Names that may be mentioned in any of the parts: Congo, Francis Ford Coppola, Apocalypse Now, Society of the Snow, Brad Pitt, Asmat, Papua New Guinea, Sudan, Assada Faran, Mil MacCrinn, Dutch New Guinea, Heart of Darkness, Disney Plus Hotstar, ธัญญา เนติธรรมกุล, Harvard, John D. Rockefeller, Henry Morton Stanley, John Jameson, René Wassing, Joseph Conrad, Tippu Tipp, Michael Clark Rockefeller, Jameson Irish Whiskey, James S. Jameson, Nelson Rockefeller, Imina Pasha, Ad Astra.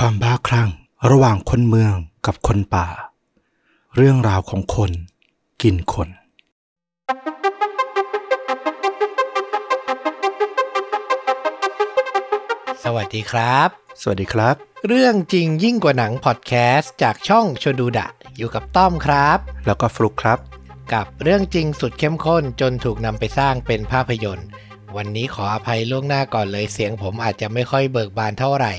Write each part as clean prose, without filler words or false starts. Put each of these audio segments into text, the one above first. ความบ้าคลั่งระหว่างคนเมืองกับคนป่าเรื่องราวของคนกินคนสวัสดีครับสวัสดีครับเรื่องจริงยิ่งกว่าหนังพอดแคสต์จากช่องชวนดูดะอยู่กับต้อมครับแล้วก็ฟลุ๊กครับกับเรื่องจริงสุดเข้มข้นจนถูกนำไปสร้างเป็นภาพยนตร์วันนี้ขออภัยล่วงหน้าก่อนเลยเสียงผมอาจจะไม่ค่อยเบิกบานเท่าไหร่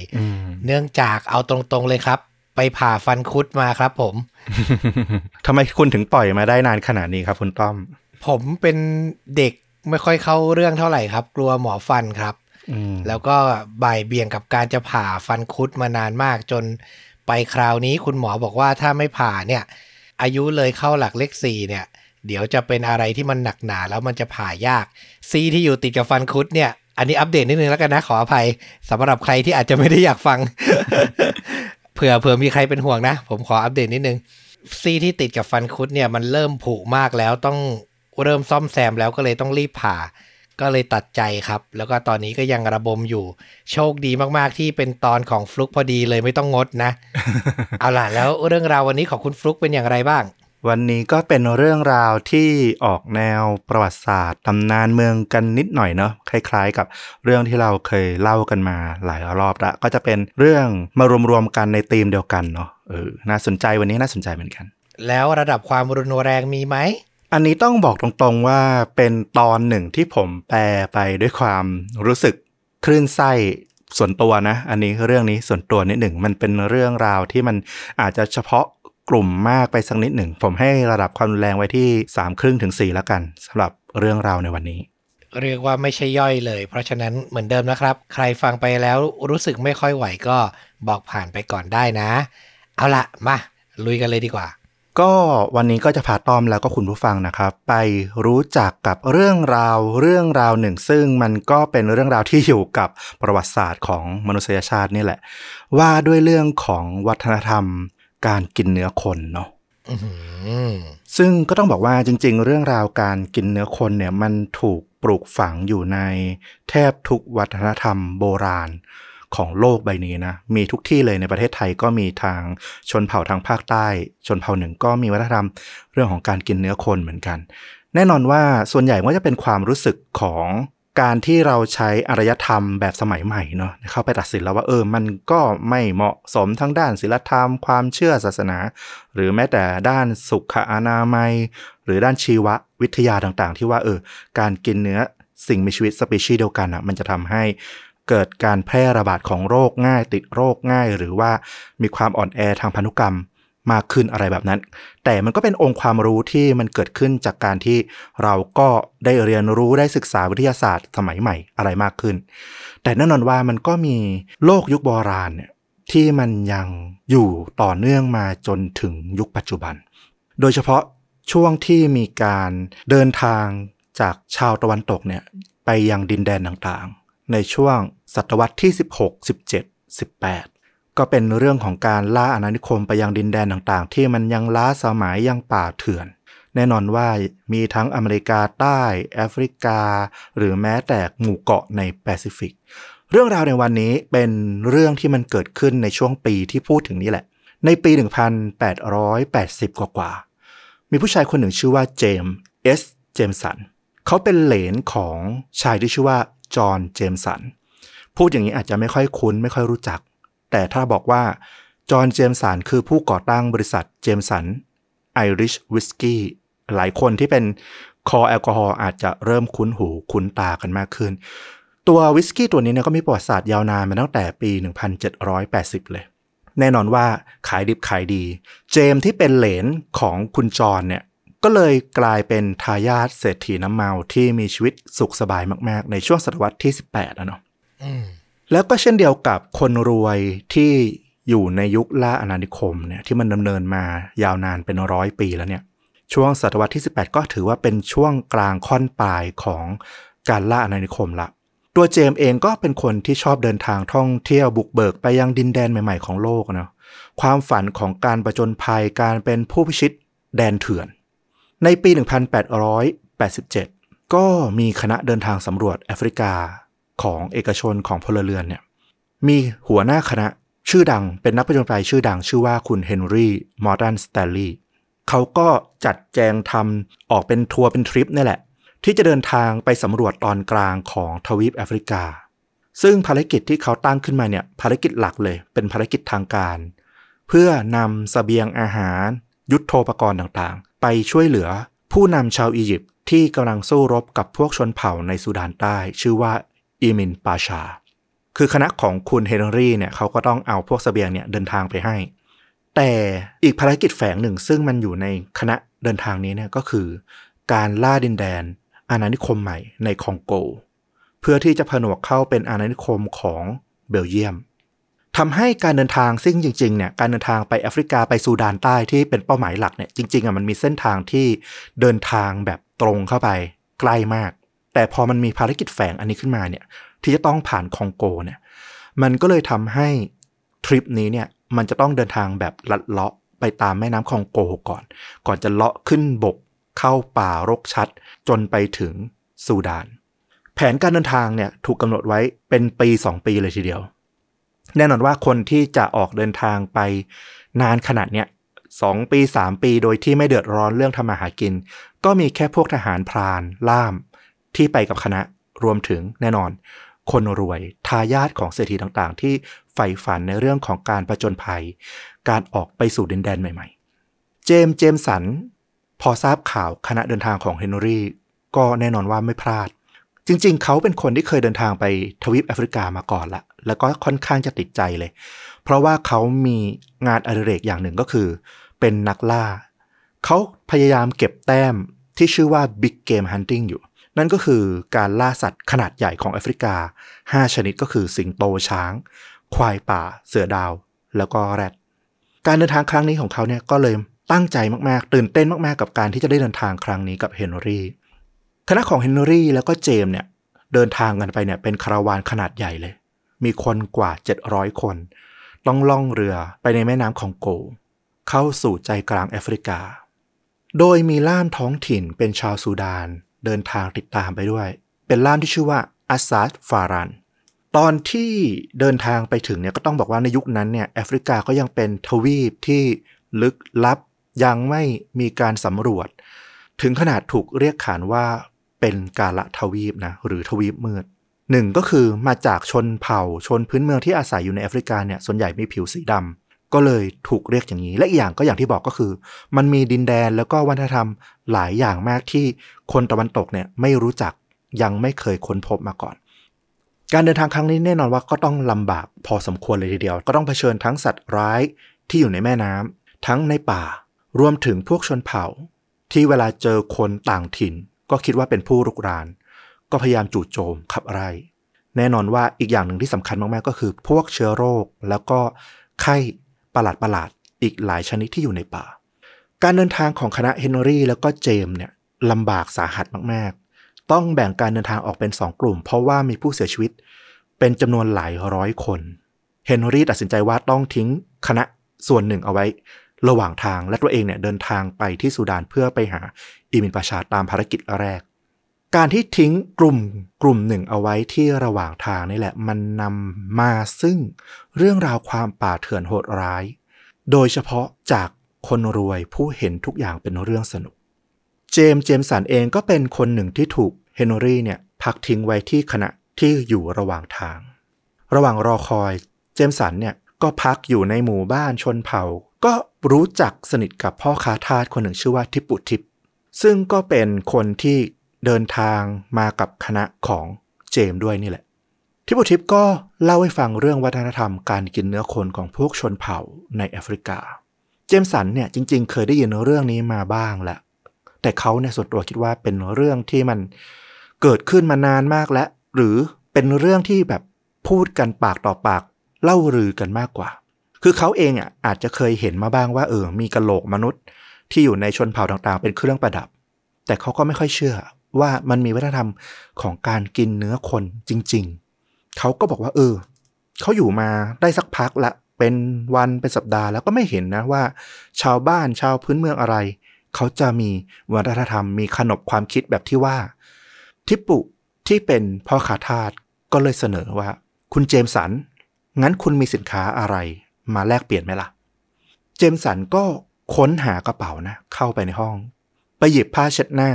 เนื่องจากเอาตรงๆเลยครับไปผ่าฟันคุดมาครับผม ทำไมคุณถึงปล่อยมาได้นานขนาดนี้ครับคุณต้อมผมเป็นเด็กไม่ค่อยเข้าเรื่องเท่าไหร่ครับกลัวหมอฟันครับแล้วก็บ่ายเบี่ยงกับการจะผ่าฟันคุดมานานมากจนไปคราวนี้คุณหมอบอกว่าถ้าไม่ผ่าเนี่ยอายุเลยเข้าหลักเลข4เนี่ยเดี๋ยวจะเป็นอะไรที่มันหนักหนาแล้วมันจะผ่ายากซี่ที่อยู่ติดกับฟันคุดเนี่ยอันนี้อัปเดตนิดนึงแล้วกันนะขออภัยสำหรับใครที่อาจจะไม่ได้อยากฟัง เผื่อมีใครเป็นห่วงนะผมขออัปเดตนิดนึงซี่ที่ติดกับฟันคุดเนี่ยมันเริ่มผุมากแล้วต้องเริ่มซ่อมแซมแล้วก็เลยต้องรีบผ่าก็เลยตัดใจครับแล้วก็ตอนนี้ก็ยังระบมอยู่โชคดีมากๆที่เป็นตอนของฟลุ๊กพอดีเลยไม่ต้องงดนะ เอาล่ะแล้วเรื่องราววันนี้ของคุณฟลุ๊กเป็นอย่างไรบ้างวันนี้ก็เป็นเรื่องราวที่ออกแนวประวัติศาสตร์ตำนานเมืองกันนิดหน่อยเนาะคล้ายๆกับเรื่องที่เราเคยเล่ากันมาหลายรอบละก็จะเป็นเรื่องมารวมๆกันในธีมเดียวกันเนาะน่าสนใจวันนี้น่าสนใจเหมือนกันแล้วระดับความรุนแรงมีไหมอันนี้ต้องบอกตรงๆว่าเป็นตอนหนึ่งที่ผมแปลไปด้วยความรู้สึกคลื่นไส้ส่วนตัวนะอันนี้เรื่องนี้ส่วนตัวนิดหนึ่งมันเป็นเรื่องราวที่มันอาจจะเฉพาะกลุ่มมากไปสักนิดหนึ่งผมให้ระดับความรุนแรงไว้ที่3.5 ถึง 4แล้วกันสำหรับเรื่องราวในวันนี้เรียกว่าไม่ใช่ย่อยเลยเพราะฉะนั้นเหมือนเดิมนะครับใครฟังไปแล้วรู้สึกไม่ค่อยไหวก็บอกผ่านไปก่อนได้นะเอาละมาลุยกันเลยดีกว่าก็วันนี้ก็จะพาต้อมแล้วก็คุณผู้ฟังนะครับไปรู้จักกับเรื่องราวหนึ่งซึ่งมันก็เป็นเรื่องราวที่อยู่กับประวัติศาสตร์ของมนุษยชาตินี่แหละว่าด้วยเรื่องของวัฒนธรรมการกินเนื้อคนเนาะซึ่งก็ต้องบอกว่าจริงๆเรื่องราวการกินเนื้อคนเนี่ยมันถูกปลูกฝังอยู่ในแทบทุกวัฒนธรรมโบราณของโลกใบนี้นะมีทุกที่เลยในประเทศไทยก็มีทางชนเผ่าทางภาคใต้ชนเผ่าหนึ่งก็มีวัฒนธรรมเรื่องของการกินเนื้อคนเหมือนกันแน่นอนว่าส่วนใหญ่ก็จะเป็นความรู้สึกของการที่เราใช้อารยธรรมแบบสมัยใหม่เนาะเข้าไปตัดสินแล้วว่ามันก็ไม่เหมาะสมทั้งด้านศีลธรรมความเชื่อศาสนาหรือแม้แต่ด้านสุขอนามัยหรือด้านชีววิทยาต่างๆที่ว่าการกินเนื้อสิ่งมีชีวิตสปีชีส์เดียวกันอ่ะมันจะทำให้เกิดการแพร่ระบาดของโรคง่ายติดโรคง่ายหรือว่ามีความอ่อนแอทางพันธุกรรมมากขึ้นอะไรแบบนั้นแต่มันก็เป็นองค์ความรู้ที่มันเกิดขึ้นจากการที่เราก็ได้เรียนรู้ได้ศึกษาวิทยาศาสตร์สมัยใหม่อะไรมากขึ้นแต่แน่นอนว่ามันก็มีโลกยุคโบราณเนี่ยที่มันยังอยู่ต่อเนื่องมาจนถึงยุคปัจจุบันโดยเฉพาะช่วงที่มีการเดินทางจากชาวตะวันตกเนี่ยไปยังดินแดนต่างๆในช่วงศตวรรษที่16, 17, 18ก็เป็นเรื่องของการล่าอาณานิคมไปยังดินแดนต่างๆที่มันยังล้าสมัยยังป่าเถื่อนแน่นอนว่ามีทั้งอเมริกาใต้แอฟริกาหรือแม้แต่หมู่เกาะในแปซิฟิกเรื่องราวในวันนี้เป็นเรื่องที่มันเกิดขึ้นในช่วงปีที่พูดถึงนี้แหละในปี 1880 กว่าๆมีผู้ชายคนหนึ่งชื่อว่าเจมส์ S. เจมสันเขาเป็นเหลนของชายที่ชื่อว่าจอห์นเจมสันพูดอย่างนี้อาจจะไม่ค่อยคุ้นไม่ค่อยรู้จักแต่ถ้าบอกว่าจอห์นเจมสันคือผู้ก่อตั้งบริษัทเจมสันไอริชวิสกี้หลายคนที่เป็นคอแอลกอฮอล์อาจจะเริ่มคุ้นหูคุ้นตากันมากขึ้นตัววิสกี้ตัวนี้เนี่ยก็มีประวัติศาสตร์ยาวนานมาตั้งแต่ปี 1780 เลยแน่นอนว่าขายดิบขายดีเจมที่เป็นเหลนของคุณจอห์นเนี่ยก็เลยกลายเป็นทายาทเศรษฐีน้ำเมาที่มีชีวิตสุขสบายมากๆในช่วงศตวรรษที่ 18 นะเนาะแล้วก็เช่นเดียวกับคนรวยที่อยู่ในยุคล่าอาณานิคมเนี่ยที่มันดำเนินมายาวนานเป็น100 ปีแล้วเนี่ยช่วงศตวรรษที่18ก็ถือว่าเป็นช่วงกลางค่อนปลายของการล่าอาณานิคมละตัวเจมส์เองก็เป็นคนที่ชอบเดินทางท่องเที่ยวบุกเบิกไปยังดินแดนใหม่ๆของโลกเนาะความฝันของการประจนภัยการเป็นผู้พิชิตแดนเถื่อนในปี 1887 ก็มีคณะเดินทางสำรวจแอฟริกาของเอกชนของพลเรือนเนี่ยมีหัวหน้าคณะ ชื่อดังเป็นนักผจญภัยชื่อดังชื่อว่าคุณเฮนรี่มอร์ตันสแตนลีย์เขาก็จัดแจงทำออกเป็นทัวร์เป็นทริปนี่แหละที่จะเดินทางไปสำรวจตอนกลางของทวีปแอฟริกาซึ่งภารกิจที่เขาตั้งขึ้นมาเนี่ยภารกิจหลักเลยเป็นภารกิจทางการเพื่อนำเสบียงอาหารยุทโธปกรณ์ต่างๆไปช่วยเหลือผู้นำชาวอียิปต์ที่กำลังสู้รบกับพวกชนเผ่าในซูดานใต้ชื่อว่าอิมินปาชาคือคณะของคุณเฮนรี่เนี่ยเขาก็ต้องเอาพวกเสบียงเนี่ยเดินทางไปให้แต่อีกภารกิจแฝงหนึ่งซึ่งมันอยู่ในคณะเดินทางนี้เนี่ยก็คือการล่าดินแดนอาณานิคมใหม่ในคองโกเพื่อที่จะผนวกเข้าเป็นอาณานิคมของเบลเยียมทำให้การเดินทางซึ่งจริงๆเนี่ยการเดินทางไปแอฟริกาไปซูดานใต้ที่เป็นเป้าหมายหลักเนี่ยจริงๆอ่ะมันมีเส้นทางที่เดินทางแบบตรงเข้าไปใกล้มากแต่พอมันมีภารกิจแฝงอันนี้ขึ้นมาเนี่ยที่จะต้องผ่านคองโกเนี่ยมันก็เลยทำให้ทริปนี้เนี่ยมันจะต้องเดินทางแบบลัดเลาะไปตามแม่น้ำคองโกก่อนจะเลาะขึ้นบกเข้าป่ารกชัดจนไปถึงซูดานแผนการเดินทางเนี่ยถูกกำหนดไว้เป็นปี2ปีเลยทีเดียวแน่นอนว่าคนที่จะออกเดินทางไปนานขนาดเนี้ย2ปี3ปีโดยที่ไม่เดือดร้อนเรื่องทำมาหากินก็มีแค่พวกทหารพรานล่ามที่ไปกับคณะรวมถึงแน่นอนคนรวยทายาทของเศรษฐีต่างๆที่ใฝ่ฝันในเรื่องของการผจญภัยการออกไปสู่ดินแดนใหม่ๆเจมสันพอทราบข่าวคณะเดินทางของเฮนรี่ก็แน่นอนว่าไม่พลาดจริงๆเขาเป็นคนที่เคยเดินทางไปทวีปแอฟริกามาก่อนละแล้วก็ค่อนข้างจะติดใจเลยเพราะว่าเขามีงานอดิเรกอย่างหนึ่งก็คือเป็นนักล่าเขาพยายามเก็บแต้มที่ชื่อว่า Big Game Hunting อยู่นั่นก็คือการล่าสัตว์ขนาดใหญ่ของแอฟริกา5ชนิดก็คือสิงโตช้างควายป่าเสือดาวแล้วก็แรดการเดินทางครั้งนี้ของเขาเนี่ยก็เลยตั้งใจมากๆตื่นเต้นมากๆกับการที่จะได้เดินทางครั้งนี้กับเฮนรี่คณะของเฮนรี่แล้วก็เจมเนี่ยเดินทางกันไปเนี่ยเป็นคาราวานขนาดใหญ่เลยมีคนกว่า700คนต้องล่องเรือไปในแม่น้ำคองโกเข้าสู่ใจกลางแอฟริกาโดยมีล่ามท้องถิ่นเป็นชาวซูดานเดินทางติดตามไปด้วยเป็นล่ามที่ชื่อว่าอัสซาดฟารันตอนที่เดินทางไปถึงเนี่ยก็ต้องบอกว่าในยุคนั้นเนี่ยแอฟริกาก็ยังเป็นทวีปที่ลึกลับยังไม่มีการสำรวจถึงขนาดถูกเรียกขานว่าเป็นกาละทวีปนะหรือทวีปมืดหนึ่งก็คือมาจากชนเผ่าชนพื้นเมืองที่อาศัยอยู่ในแอฟริกาเนี่ยส่วนใหญ่มีผิวสีดำก็เลยถูกเรียกอย่างนี้และอีกอย่างก็อย่างที่บอกก็คือมันมีดินแดนแล้วก็วัฒนธรรมหลายอย่างมากที่คนตะวันตกเนี่ยไม่รู้จักยังไม่เคยค้นพบมาก่อนการเดินทางครั้งนี้แน่นอนว่าก็ต้องลำบากพอสมควรเลยทีเดียวก็ต้องเผชิญทั้งสัตว์ร้ายที่อยู่ในแม่น้ำทั้งในป่ารวมถึงพวกชนเผ่าที่เวลาเจอคนต่างถิ่นก็คิดว่าเป็นผู้รุกรานก็พยายามจู่โจมขับไล่แน่นอนว่าอีกอย่างหนึ่งที่สำคัญมากๆก็คือพวกเชื้อโรคแล้วก็ไข้ประหลาดๆอีกหลายชนิดที่อยู่ในป่าการเดินทางของคณะเฮนรี่แล้วก็เจมเนี่ยลำบากสาหัสมากๆต้องแบ่งการเดินทางออกเป็น2กลุ่มเพราะว่ามีผู้เสียชีวิตเป็นจำนวนหลายร้อยคนเฮนรี่ตัดสินใจว่าต้องทิ้งคณะส่วนหนึ่งเอาไว้ระหว่างทางและตัวเองเนี่ยเดินทางไปที่ซูดานเพื่อไปหาอิมินปาชาตามภารกิจแรกการที่ทิ้งกลุ่มหนึ่งเอาไว้ที่ระหว่างทางนี่แหละมันนำมาซึ่งเรื่องราวความป่าเถื่อนโหดร้ายโดยเฉพาะจากคนรวยผู้เห็นทุกอย่างเป็นเรื่องสนุกเจมสันเองก็เป็นคนหนึ่งที่ถูกเฮนรี่เนี่ยพักทิ้งไว้ที่คณะที่อยู่ระหว่างทางระหว่างรอคอยเจมสันเนี่ยก็พักอยู่ในหมู่บ้านชนเผ่าก็รู้จักสนิทกับพ่อค้าทาสคนหนึ่งชื่อว่าทิปุทิปซึ่งก็เป็นคนที่เดินทางมากับคณะของเจมด้วยนี่แหละทิปุทิปก็เล่าให้ฟังเรื่องวัฒนธรรมการกินเนื้อคนของพวกชนเผ่าในแอฟริกาเจมสันเนี่ยจริงๆเคยได้ยินเรื่องนี้มาบ้างแหละแต่เขาเนี่ยส่วนตัวคิดว่าเป็นเรื่องที่มันเกิดขึ้นมานานมากแล้วหรือเป็นเรื่องที่แบบพูดกันปากต่อปากเล่าลือกันมากกว่าคือเขาเองอ่ะอาจจะเคยเห็นมาบ้างว่ามีกะโหลกมนุษย์ที่อยู่ในชนเผ่าต่างๆเป็นเครื่องประดับแต่เขาก็ไม่ค่อยเชื่อว่ามันมีวัฒนธรรมของการกินเนื้อคนจริงๆเขาก็บอกว่าเขาอยู่มาได้สักพักละเป็นวันเป็นสัปดาห์แล้วก็ไม่เห็นนะว่าชาวบ้านชาวพื้นเมืองอะไรเขาจะมีวัฒนธรรมมีขนบความคิดแบบที่ว่าทิปุที่เป็นพ่อค้าทาสก็เลยเสนอว่าคุณเจมสัน งั้นคุณมีสินค้าอะไรมาแลกเปลี่ยนไหมล่ะเจมสันก็ค้นหากระเป๋านะเข้าไปในห้องไปหยิบผ้าเช็ดหน้า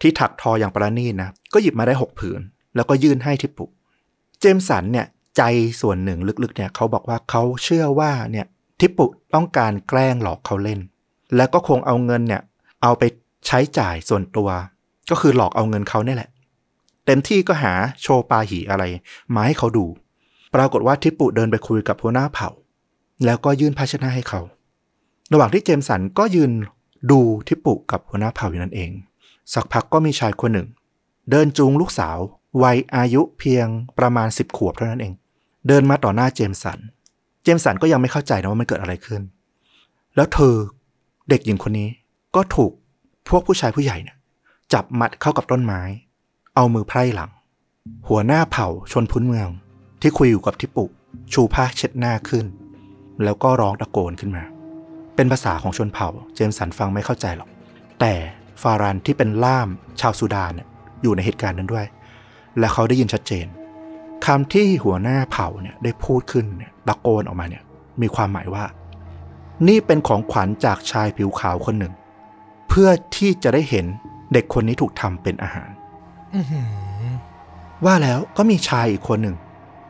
ที่ถักทออย่างประณีตนะก็หยิบมาได้6ผืนแล้วก็ยื่นให้ทิปปุเจมสันเนี่ยใจส่วนหนึ่งลึกๆเนี่ยเขาบอกว่าเขาเชื่อว่าเนี่ยทิปปุต้องการแกล้งหลอกเขาเล่นแล้วก็คงเอาเงินเนี่ยเอาไปใช้จ่ายส่วนตัวก็คือหลอกเอาเงินเขาเนี่ยแหละเต็มที่ก็หาโชว์ปาหีอะไรมาให้เขาดูปรากฏว่าทิปปุเดินไปคุยกับหัวหน้าเผ่าแล้วก็ยื่นภาชนะให้เขาระหว่างที่เจมสันก็ยืนดูทิปปุกับหัวหน้าเผ่าอยู่นั่นเองสักพักก็มีชายคนหนึ่งเดินจูงลูกสาววัยอายุเพียงประมาณ10ขวบเท่านั้นเองเดินมาต่อหน้าเจมสันเจมสันก็ยังไม่เข้าใจนะว่ามันเกิดอะไรขึ้นแล้วเธอเด็กหญิงคนนี้ก็ถูกพวกผู้ชายผู้ใหญ่เนี่ยจับมัดเข้ากับต้นไม้เอามือไพร่หลังหัวหน้าเผ่าชนพื้นเมืองที่คุยอยู่กับทิปปุชูผ้าเช็ดหน้าขึ้นแล้วก็ร้องตะโกนขึ้นมาเป็นภาษาของชนเผ่าเจมสันฟังไม่เข้าใจหรอกแต่ฟารันที่เป็นล่ามชาวซูดานเนี่ยอยู่ในเหตุการณ์นั้นด้วยและเขาได้ยินชัดเจนคำที่หัวหน้าเผ่าเนี่ยได้พูดขึ้นตะโกนออกมาเนี่ยมีความหมายว่านี่เป็นของขวัญจากชายผิวขาวคนหนึ่งเพื่อที่จะได้เห็นเด็กคนนี้ถูกทำเป็นอาหารว่าแล้วก็มีชายอีกคนหนึ่ง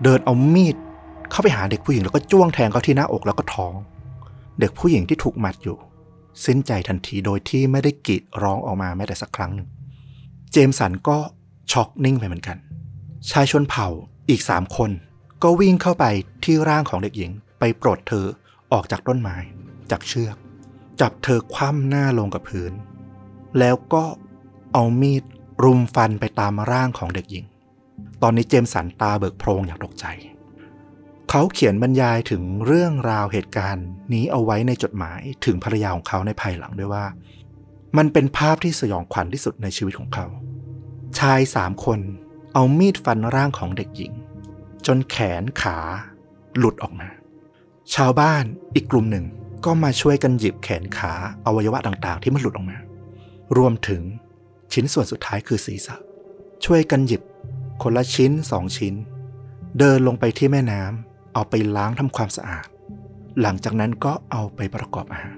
เดินเอามีดเข้าไปหาเด็กผู้หญิงแล้วก็จ้วงแทงเขาที่หน้าอกแล้วก็ท้องเด็กผู้หญิงที่ถูกมัดอยู่สิ้นใจทันทีโดยที่ไม่ได้กรีดร้องออกมาแม้แต่สักครั้งหนึ่งเจมสันก็ช็อกนิ่งไปเหมือนกันชายชนเผ่าอีก3คนก็วิ่งเข้าไปที่ร่างของเด็กหญิงไปปลดเธอออกจากต้นไม้จากเชือกจับเธอคว่ำหน้าลงกับพื้นแล้วก็เอามีดรุมฟันไปตามร่างของเด็กหญิงตอนนี้เจมสันตาเบิกโพรงอย่างตกใจเขาเขียนบรรยายถึงเรื่องราวเหตุการณ์นี้เอาไว้ในจดหมายถึงภรรยาของเขาในภายหลังด้วยว่ามันเป็นภาพที่สยองขวัญที่สุดในชีวิตของเขาชาย3คนเอามีดฟันร่างของเด็กหญิงจนแขนขาหลุดออกมาชาวบ้านอีกกลุ่มหนึ่งก็มาช่วยกันหยิบแขนขาอวัยวะต่างๆที่มันหลุดออกมารวมถึงชิ้นส่วนสุดท้ายคือศีรษะช่วยกันหยิบคนละชิ้น2ชิ้นเดินลงไปที่แม่น้ำเอาไปล้างทำความสะอาดหลังจากนั้นก็เอาไปประกอบอาหาร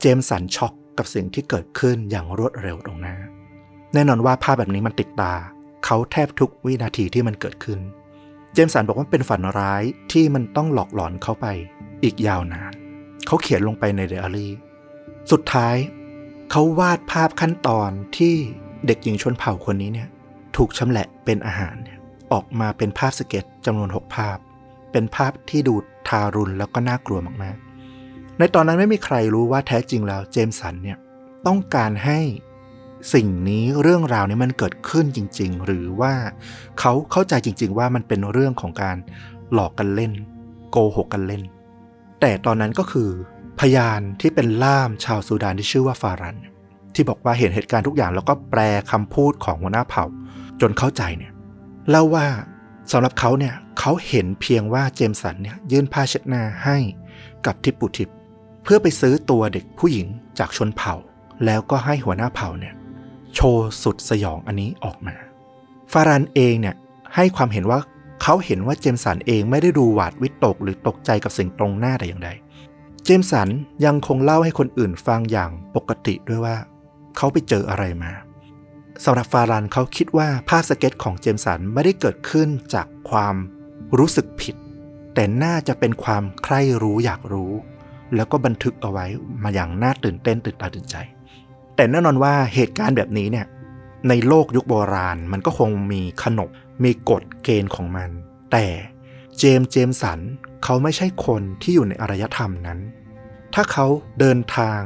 เจมสันช็อกกับสิ่งที่เกิดขึ้นอย่างรวดเร็วตรงหน้าแน่นอนว่าภาพแบบนี้มันติดตาเขาแทบทุกวินาทีที่มันเกิดขึ้นเจมสันบอกว่าเป็นฝันร้ายที่มันต้องหลอกหลอนเขาไปอีกยาวนานเขาเขียนลงไปในไดอารี่สุดท้ายเขาวาดภาพขั้นตอนที่เด็กหญิงชนเผ่าคนนี้เนี่ยถูกชำแหละเป็นอาหารออกมาเป็นภาพสเก็ตจำนวน6ภาพเป็นภาพที่ดูทารุณแล้วก็น่ากลัวมากๆในตอนนั้นไม่มีใครรู้ว่าแท้จริงแล้วเจมสันเนี่ยต้องการให้สิ่งนี้เรื่องราวนี้มันเกิดขึ้นจริงๆหรือว่าเขาเข้าใจจริงๆว่ามันเป็นเรื่องของการหลอกกันเล่นโกหกกันเล่นแต่ตอนนั้นก็คือพยานที่เป็นล่ามชาวซูดานที่ชื่อว่าฟารันที่บอกว่าเห็นเหตุการณ์ทุกอย่างแล้วก็แปลคำพูดของหัวหน้าเผ่าจนเข้าใจเนี่ยเล่าว่าสำหรับเขาเนี่ยเขาเห็นเพียงว่าเจมสันเนี่ยยื่นผ้าเช็ดหน้าให้กับทิปปุทิปเพื่อไปซื้อตัวเด็กผู้หญิงจากชนเผ่าแล้วก็ให้หัวหน้าเผ่าเนี่ยโชว์สุดสยองอันนี้ออกมาฟารันเองเนี่ยให้ความเห็นว่าเขาเห็นว่าเจมสันเองไม่ได้ดูหวาดวิตกหรือตกใจกับสิ่งตรงหน้าแต่อย่างใดเจมสันยังคงเล่าให้คนอื่นฟังอย่างปกติด้วยว่าเขาไปเจออะไรมาสำหรับฟารันเขาคิดว่าภาพสเก็ตของเจมสันไม่ได้เกิดขึ้นจากความรู้สึกผิดแต่น่าจะเป็นความใคร่รู้อยากรู้แล้วก็บันทึกเอาไว้มาอย่างน่าตื่นเต้นตื่นตาตื่นใจแต่แน่นอนว่าเหตุการณ์แบบนี้เนี่ยในโลกยุคโบราณมันก็คงมีขนบมีกฎเกณฑ์ของมันแต่เจมสันเขาไม่ใช่คนที่อยู่ในอารยธรรมนั้นถ้าเขาเดินทาง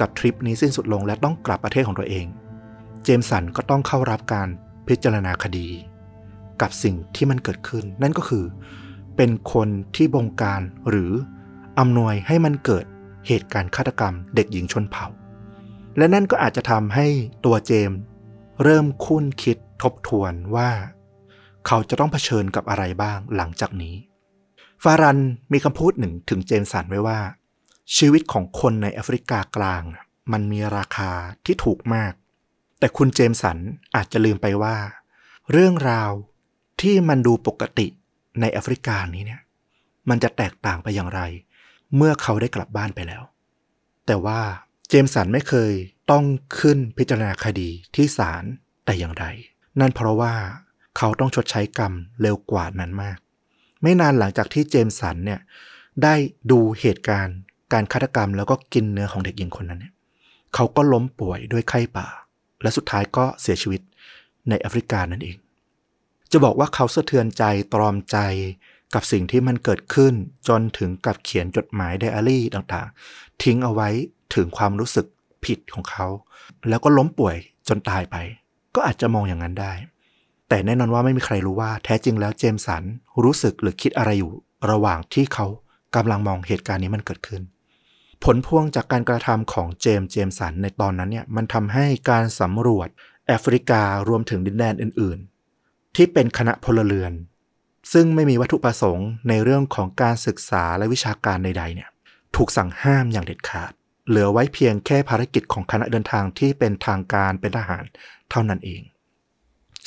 กับทริปนี้สิ้นสุดลงและต้องกลับประเทศของตัวเองเจมสันก็ต้องเข้ารับการพิจารณาคดีกับสิ่งที่มันเกิดขึ้นนั่นก็คือเป็นคนที่บงการหรืออำนวยให้มันเกิดเหตุการณ์ฆาตกรรมเด็กหญิงชนเผ่าและนั่นก็อาจจะทำให้ตัวเจมเริ่มคุ้นคิดทบทวนว่าเขาจะต้องเผชิญกับอะไรบ้างหลังจากนี้ฟารันมีคำพูดหนึ่งถึงเจมสันไว้ว่าชีวิตของคนในแอฟริกากลางมันมีราคาที่ถูกมากแต่คุณเจมสันอาจจะลืมไปว่าเรื่องราวที่มันดูปกติในแอฟริกานี้เนี่ย มันจะแตกต่างไปอย่างไรเมื่อเขาได้กลับบ้านไปแล้วแต่ว่าเจมสันไม่เคยต้องขึ้นพิจารณาคดีที่ศาลแต่อย่างใดนั่นเพราะว่าเขาต้องชดใช้กรรมเร็วกว่านั้นมากไม่นานหลังจากที่เจมสันเนี่ยได้ดูเหตุการณ์การฆาตกรรมแล้วก็กินเนื้อของเด็กหญิงคนนั้นเนี่ยเขาก็ล้มป่วยด้วยไข้ป่าและสุดท้ายก็เสียชีวิตในแอฟริกานั่นเองจะบอกว่าเขาสะเทือนใจตรอมใจกับสิ่งที่มันเกิดขึ้นจนถึงกับเขียนจดหมายไดอารี่ต่างๆทิ้งเอาไว้ถึงความรู้สึกผิดของเขาแล้วก็ล้มป่วยจนตายไปก็อาจจะมองอย่างนั้นได้แต่แน่นอนว่าไม่มีใครรู้ว่าแท้จริงแล้วเจมสันรู้สึกหรือคิดอะไรอยู่ระหว่างที่เขากำลังมองเหตุการณ์นี้มันเกิดขึ้นผลพวงจากการกระทำของเจมสันในตอนนั้นเนี่ยมันทำให้การสำรวจแอฟริการวมถึงดินแดนอื่นๆที่เป็นคณะพลเรือนซึ่งไม่มีวัตถุประสงค์ในเรื่องของการศึกษาและวิชาการใดๆเนี่ยถูกสั่งห้ามอย่างเด็ดขาดเหลือไว้เพียงแค่ภารกิจของคณะเดินทางที่เป็นทางการเป็นทหารเท่านั้นเอง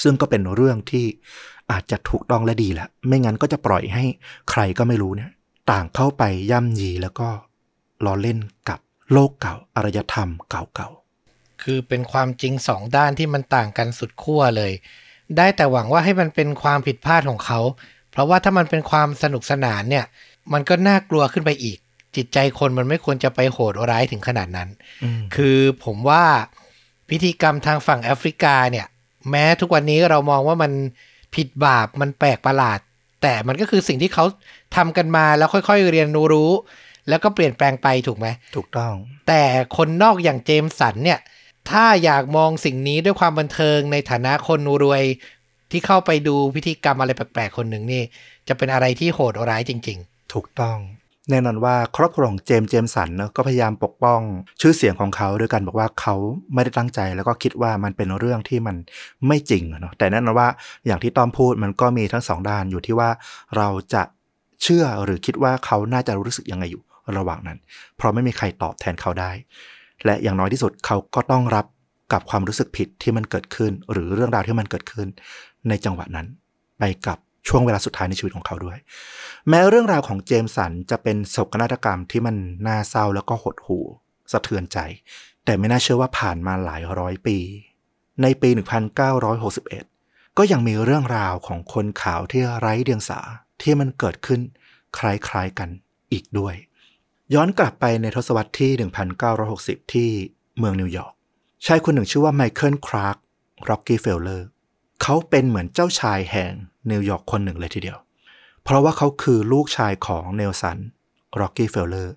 ซึ่งก็เป็นเรื่องที่อาจจะถูกต้องและดีละไม่งั้นก็จะปล่อยให้ใครก็ไม่รู้เนี่ยต่างเข้าไปย่ำยีแล้วก็ล้อเล่นกับโลกเก่าอารยธรรมเก่าๆคือเป็นความจริงสองด้านที่มันต่างกันสุดขั้วเลยได้แต่หวังว่าให้มันเป็นความผิดพลาดของเขาเพราะว่าถ้ามันเป็นความสนุกสนานเนี่ยมันก็น่ากลัวขึ้นไปอีกจิตใจคนมันไม่ควรจะไปโหดร้ายถึงขนาดนั้นคือผมว่าพิธีกรรมทางฝั่งแอฟริกาเนี่ยแม้ทุกวันนี้เรามองว่ามันผิดบาปมันแปลกประหลาดแต่มันก็คือสิ่งที่เขาทำกันมาแล้วค่อยๆเรียนรู้แล้วก็เปลี่ยนแปลงไปถูกไหมถูกต้องแต่คนนอกอย่างเจมสันเนี่ยถ้าอยากมองสิ่งนี้ด้วยความบันเทิงในฐานะคนรวยที่เข้าไปดูพิธีกรรมอะไรแปลกๆคนหนึ่งนี่จะเป็นอะไรที่โหดร้ายจริงๆถูกต้องแน่นอนว่าครอบครัวของเจมสันเนอะก็พยายามปกป้องชื่อเสียงของเขาด้วยกันบอกว่าเขาไม่ได้ตั้งใจแล้วก็คิดว่ามันเป็นเรื่องที่มันไม่จริงเนาะแต่แน่นอนว่าอย่างที่ต้อมพูดมันก็มีทั้งสองด้านอยู่ที่ว่าเราจะเชื่อหรือคิดว่าเขาน่าจะรู้สึกยังไงอยู่ระหว่างนั้นเพราะไม่มีใครตอบแทนเขาได้และอย่างน้อยที่สุดเขาก็ต้องรับกับความรู้สึกผิดที่มันเกิดขึ้นหรือเรื่องราวที่มันเกิดขึ้นในจังหวะนั้นไปกับช่วงเวลาสุดท้ายในชีวิตของเขาด้วยแม้เรื่องราวของเจมสันจะเป็นโศกนาฏกรรมที่มันน่าเศร้าแล้วก็หดหู่สะเทือนใจแต่ไม่น่าเชื่อว่าผ่านมาหลายร้อยปีในปี 1961 ก็ยังมีเรื่องราวของคนขาวที่ไร้เดียงสาที่มันเกิดขึ้นคล้ายๆกันอีกด้วยย้อนกลับไปในทศวรรษที่ 1960 ที่เมืองนิวยอร์กชายคนหนึ่งชื่อว่าไมเคิล คลาร์ก ร็อกกี้เฟลเลอร์เขาเป็นเหมือนเจ้าชายแห่งนิวยอร์กคนหนึ่งเลยทีเดียวเพราะว่าเขาคือลูกชายของเนลสัน ร็อกกี้เฟลเลอร์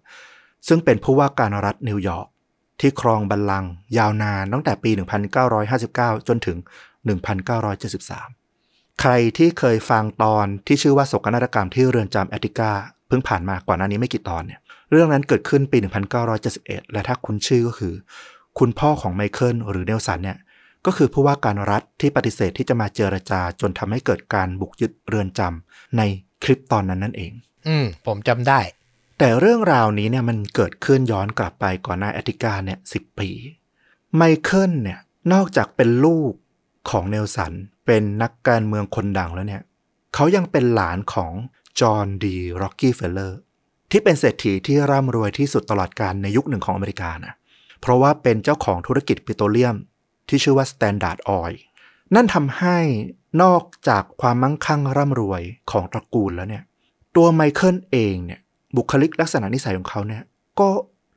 ซึ่งเป็นผู้ว่าการรัฐนิวยอร์กที่ครองบัลลังก์ยาวนานตั้งแต่ปี 1959 จนถึง 1973 ใครที่เคยฟังตอนที่ชื่อว่าโศกนาฏกรรมที่เรือนจำแอตติกาเพิ่งผ่านมาก่อนหน้านี้ไม่กี่ตอนเนี่ยเรื่องนั้นเกิดขึ้นปี 1971 และถ้าคุณชื่อก็คือคุณพ่อของไมเคิลหรือเนลสันเนี่ยก็คือผู้ว่าการรัฐที่ปฏิเสธที่จะมาเจรจาจนทำให้เกิดการบุกยึดเรือนจำในคลิปตอนนั้นนั่นเองผมจำได้แต่เรื่องราวนี้เนี่ยมันเกิดขึ้นย้อนกลับไปก่อนหน้าแอตติกาเนี่ย10 ปีไมเคิลเนี่ยนอกจากเป็นลูกของเนลสันเป็นนักการเมืองคนดังแล้วเนี่ยเขายังเป็นหลานของจอห์นดีร็อกกี้เฟลเลอร์ที่เป็นเศรษฐีที่ร่ำรวยที่สุดตลอดกาลในยุคหนึ่งของอเมริกานะเพราะว่าเป็นเจ้าของธุรกิจปิโตรเลียมที่ชื่อว่า Standard Oil นั่นทำให้นอกจากความมั่งคั่งร่ำรวยของตระกูลแล้วเนี่ยตัวไมเคิลเองเนี่ยบุคลิกลักษณะนิสัยของเขาเนี่ยก็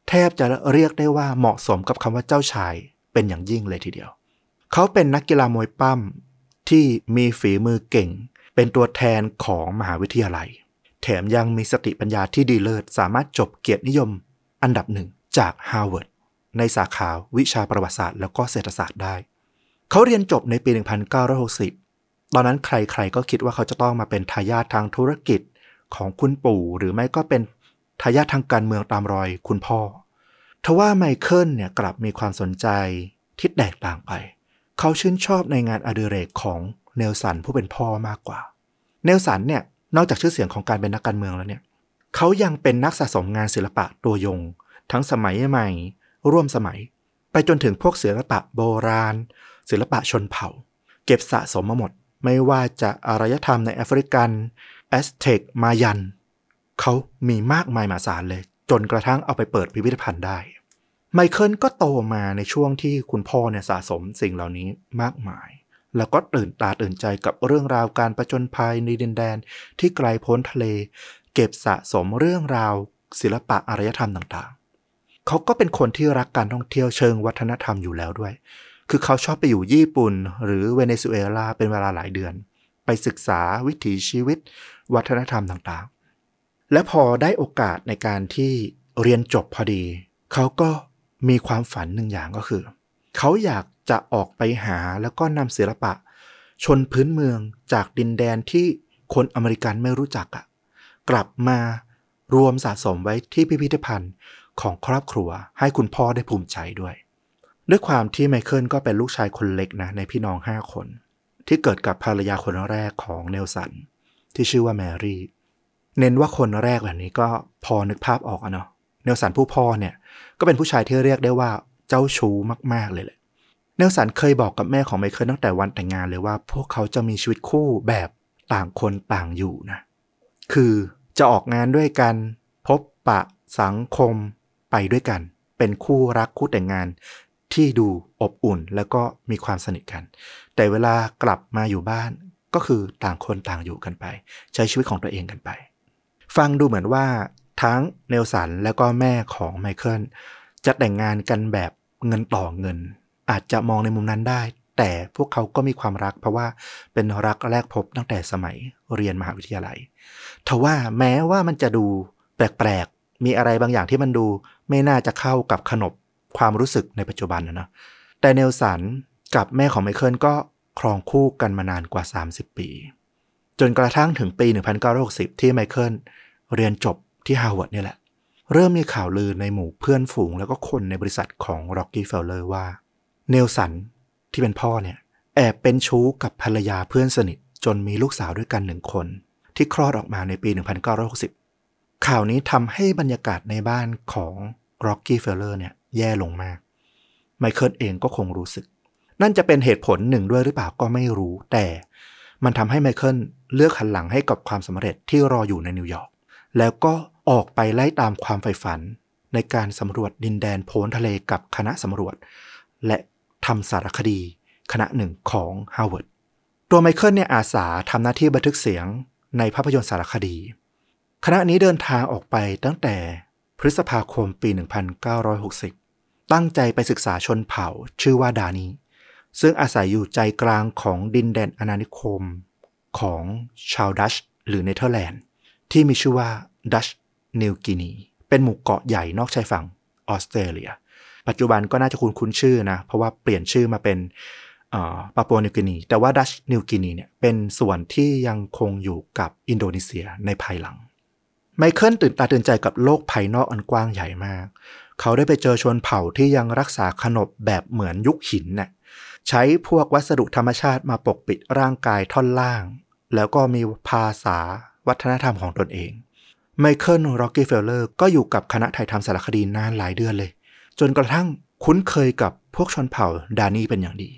แทบจะเรียกได้ว่าเหมาะสมกับคำว่าเจ้าชายเป็นอย่างยิ่งเลยทีเดียวเขาเป็นนักกีฬามวยปั้มที่มีฝีมือเก่งเป็นตัวแทนของมหาวิทยาลัยแถมยังมีสติปัญญาที่ดีเลิศสามารถจบเกียรตินิยมอันดับหนึ่งจาก Harvardในสาขาวิชาประวัติศาสตร์แล้วก็เศรษฐศาสตร์ได้เขาเรียนจบในปี 1960 ตอนนั้นใครๆก็คิดว่าเขาจะต้องมาเป็นทายาททางธุรกิจของคุณปู่หรือไม่ก็เป็นทายาททางการเมืองตามรอยคุณพ่อทว่าไมเคิลเนี่ยกลับมีความสนใจที่แตกต่างไปเขาชื่นชอบในงานอดิเรกของเนลสันผู้เป็นพ่อมากกว่าเนลสันเนี่ยนอกจากชื่อเสียงของการเป็นนักการเมืองแล้วเนี่ยเขายังเป็นนักสะสมงานศิลปะตัวยงทั้งสมัยใหม่ร่วมสมัยไปจนถึงพวกศิลปะโบราณศิลปะชนเผ่าเก็บสะสมมาหมดไม่ว่าจะอารยธรรมในแอฟริกันแอสเท็กมายัน เขามีมากมายมหาศาลเลยจนกระทั่งเอาไปเปิดพิพิธภัณฑ์ได้ไมเคิลก็โตมาในช่วงที่คุณพ่อเนี่ยสะสมสิ่งเหล่านี้มากมายแล้วก็ตื่นตาตื่นใจกับเรื่องราวการผจญภัยในดินแดนที่ไกลโพ้นทะเลเก็บสะสมเรื่องราวศิลปะอารยธรรมต่างๆเขาก็เป็นคนที่รักการท่องเที่ยวเชิงวัฒนธรรมอยู่แล้วด้วยคือเขาชอบไปอยู่ญี่ปุ่นหรือเวเนซุเอลาเป็นเวลาหลายเดือนไปศึกษาวิถีชีวิตวัฒนธรรมต่างๆและพอได้โอกาสในการที่เรียนจบพอดีเขาก็มีความฝันหนึ่งอย่างก็คือเขาอยากจะออกไปหาแล้วก็นำศิลปะชนพื้นเมืองจากดินแดนที่คนอเมริกันไม่รู้จักกลับมารวมสะสมไว้ที่พิพิธภัณฑ์ของครอบครัวให้คุณพ่อได้ภูมิใจด้วยความที่ไมเคิลก็เป็นลูกชายคนเล็กนะในพี่น้อง5คนที่เกิดกับภรรยาคนแรกของเนลสันที่ชื่อว่าแมรี่เน้นว่าคนแรกแบบนี้ก็พอนึกภาพออกอะเนาะเนลสันผู้พ่อเนี่ยก็เป็นผู้ชายที่เรียกได้ว่าเจ้าชู้มากๆเลยแหละเนลสันเคยบอกกับแม่ของไมเคิลตั้งแต่วันแต่งงานเลยว่าพวกเขาจะมีชีวิตคู่แบบต่างคนต่างอยู่นะคือจะออกงานด้วยกันพบปะสังคมไปด้วยกันเป็นคู่รักคู่แต่งงานที่ดูอบอุ่นแล้วก็มีความสนิทกันแต่เวลากลับมาอยู่บ้านก็คือต่างคนต่างอยู่กันไปใช้ชีวิตของตัวเองกันไปฟังดูเหมือนว่าทั้งเนลสันแล้วก็แม่ของไมเคิลจะแต่งงานกันแบบเงินต่อเงินอาจจะมองในมุมนั้นได้แต่พวกเขาก็มีความรักเพราะว่าเป็นรักแรกพบตั้งแต่สมัยเรียนมหาวิทยาลัยทว่าแม้ว่ามันจะดูแปลกๆมีอะไรบางอย่างที่มันดูไม่น่าจะเข้ากับขนบความรู้สึกในปัจจุบันนะแต่เนลสันกับแม่ของไมเคิลก็ครองคู่กันมานานกว่า30ปีจนกระทั่งถึงปี1960ที่ไมเคิลเรียนจบที่ฮาร์วาร์ดนี่แหละเริ่มมีข่าวลือในหมู่เพื่อนฝูงแล้วก็คนในบริษัทของร็อกกี้เฟลเลอร์ว่าเนลสันที่เป็นพ่อเนี่ยแอบเป็นชู้กับภรรยาเพื่อนสนิทจนมีลูกสาวด้วยกัน1คนที่คลอดออกมาในปี1960ข่าวนี้ทำให้บรรยากาศในบ้านของร็อกกี้เฟลเลอร์เนี่ยแย่ลงมากไมเคิลเองก็คงรู้สึกนั่นจะเป็นเหตุผลหนึ่งด้วยหรือเปล่าก็ไม่รู้แต่มันทำให้ไมเคิลเลือกหันหลังให้กับความสำเร็จที่รออยู่ในนิวยอร์กแล้วก็ออกไปไล่ตามความใฝ่ฝันในการสำรวจดินแดนโพ้นทะเลกับคณะสำรวจและทำสารคดีคณะหนึ่งของฮาร์วาร์ดตัวไมเคิลเนี่ยอาสาทำหน้าที่บันทึกเสียงในภาพยนตร์สารคดีคณะนี้เดินทางออกไปตั้งแต่พฤษภาคมปี1960ตั้งใจไปศึกษาชนเผ่าชื่อว่าดานีซึ่งอาศัยอยู่ใจกลางของดินแดนอาณานิคมของชาวดัชหรือเนเธอร์แลนด์ที่มีชื่อว่าดัชนิวกินีเป็นหมู่เกาะใหญ่นอกชายฝั่งออสเตรเลียปัจจุบันก็น่าจะคุ้นชื่อนะเพราะว่าเปลี่ยนชื่อมาเป็นปาปัวนิวกินีแต่ว่าดัชนิวกินีเนี่ยเป็นส่วนที่ยังคงอยู่กับอินโดนีเซียในภายหลังไมเคิลตื่นตาตื่นใจกับโลกภายนอกอันกว้างใหญ่มากเขาได้ไปเจอชนเผ่าที่ยังรักษาขนบแบบเหมือนยุคหินเนี่ยใช้พวกวัสดุธรรมชาติมาปกปิดร่างกายท่อนล่างแล้วก็มีภาษาวัฒนธรรมของตนเองไมเคิลร็อกกี้เฟลเลอร์ก็อยู่กับคณะถ่ายทำสารคดีนานหลายเดือนเลยจนกระทั่งคุ้นเคยกับพวกชนเผ่าดานีเป็นอย่างดี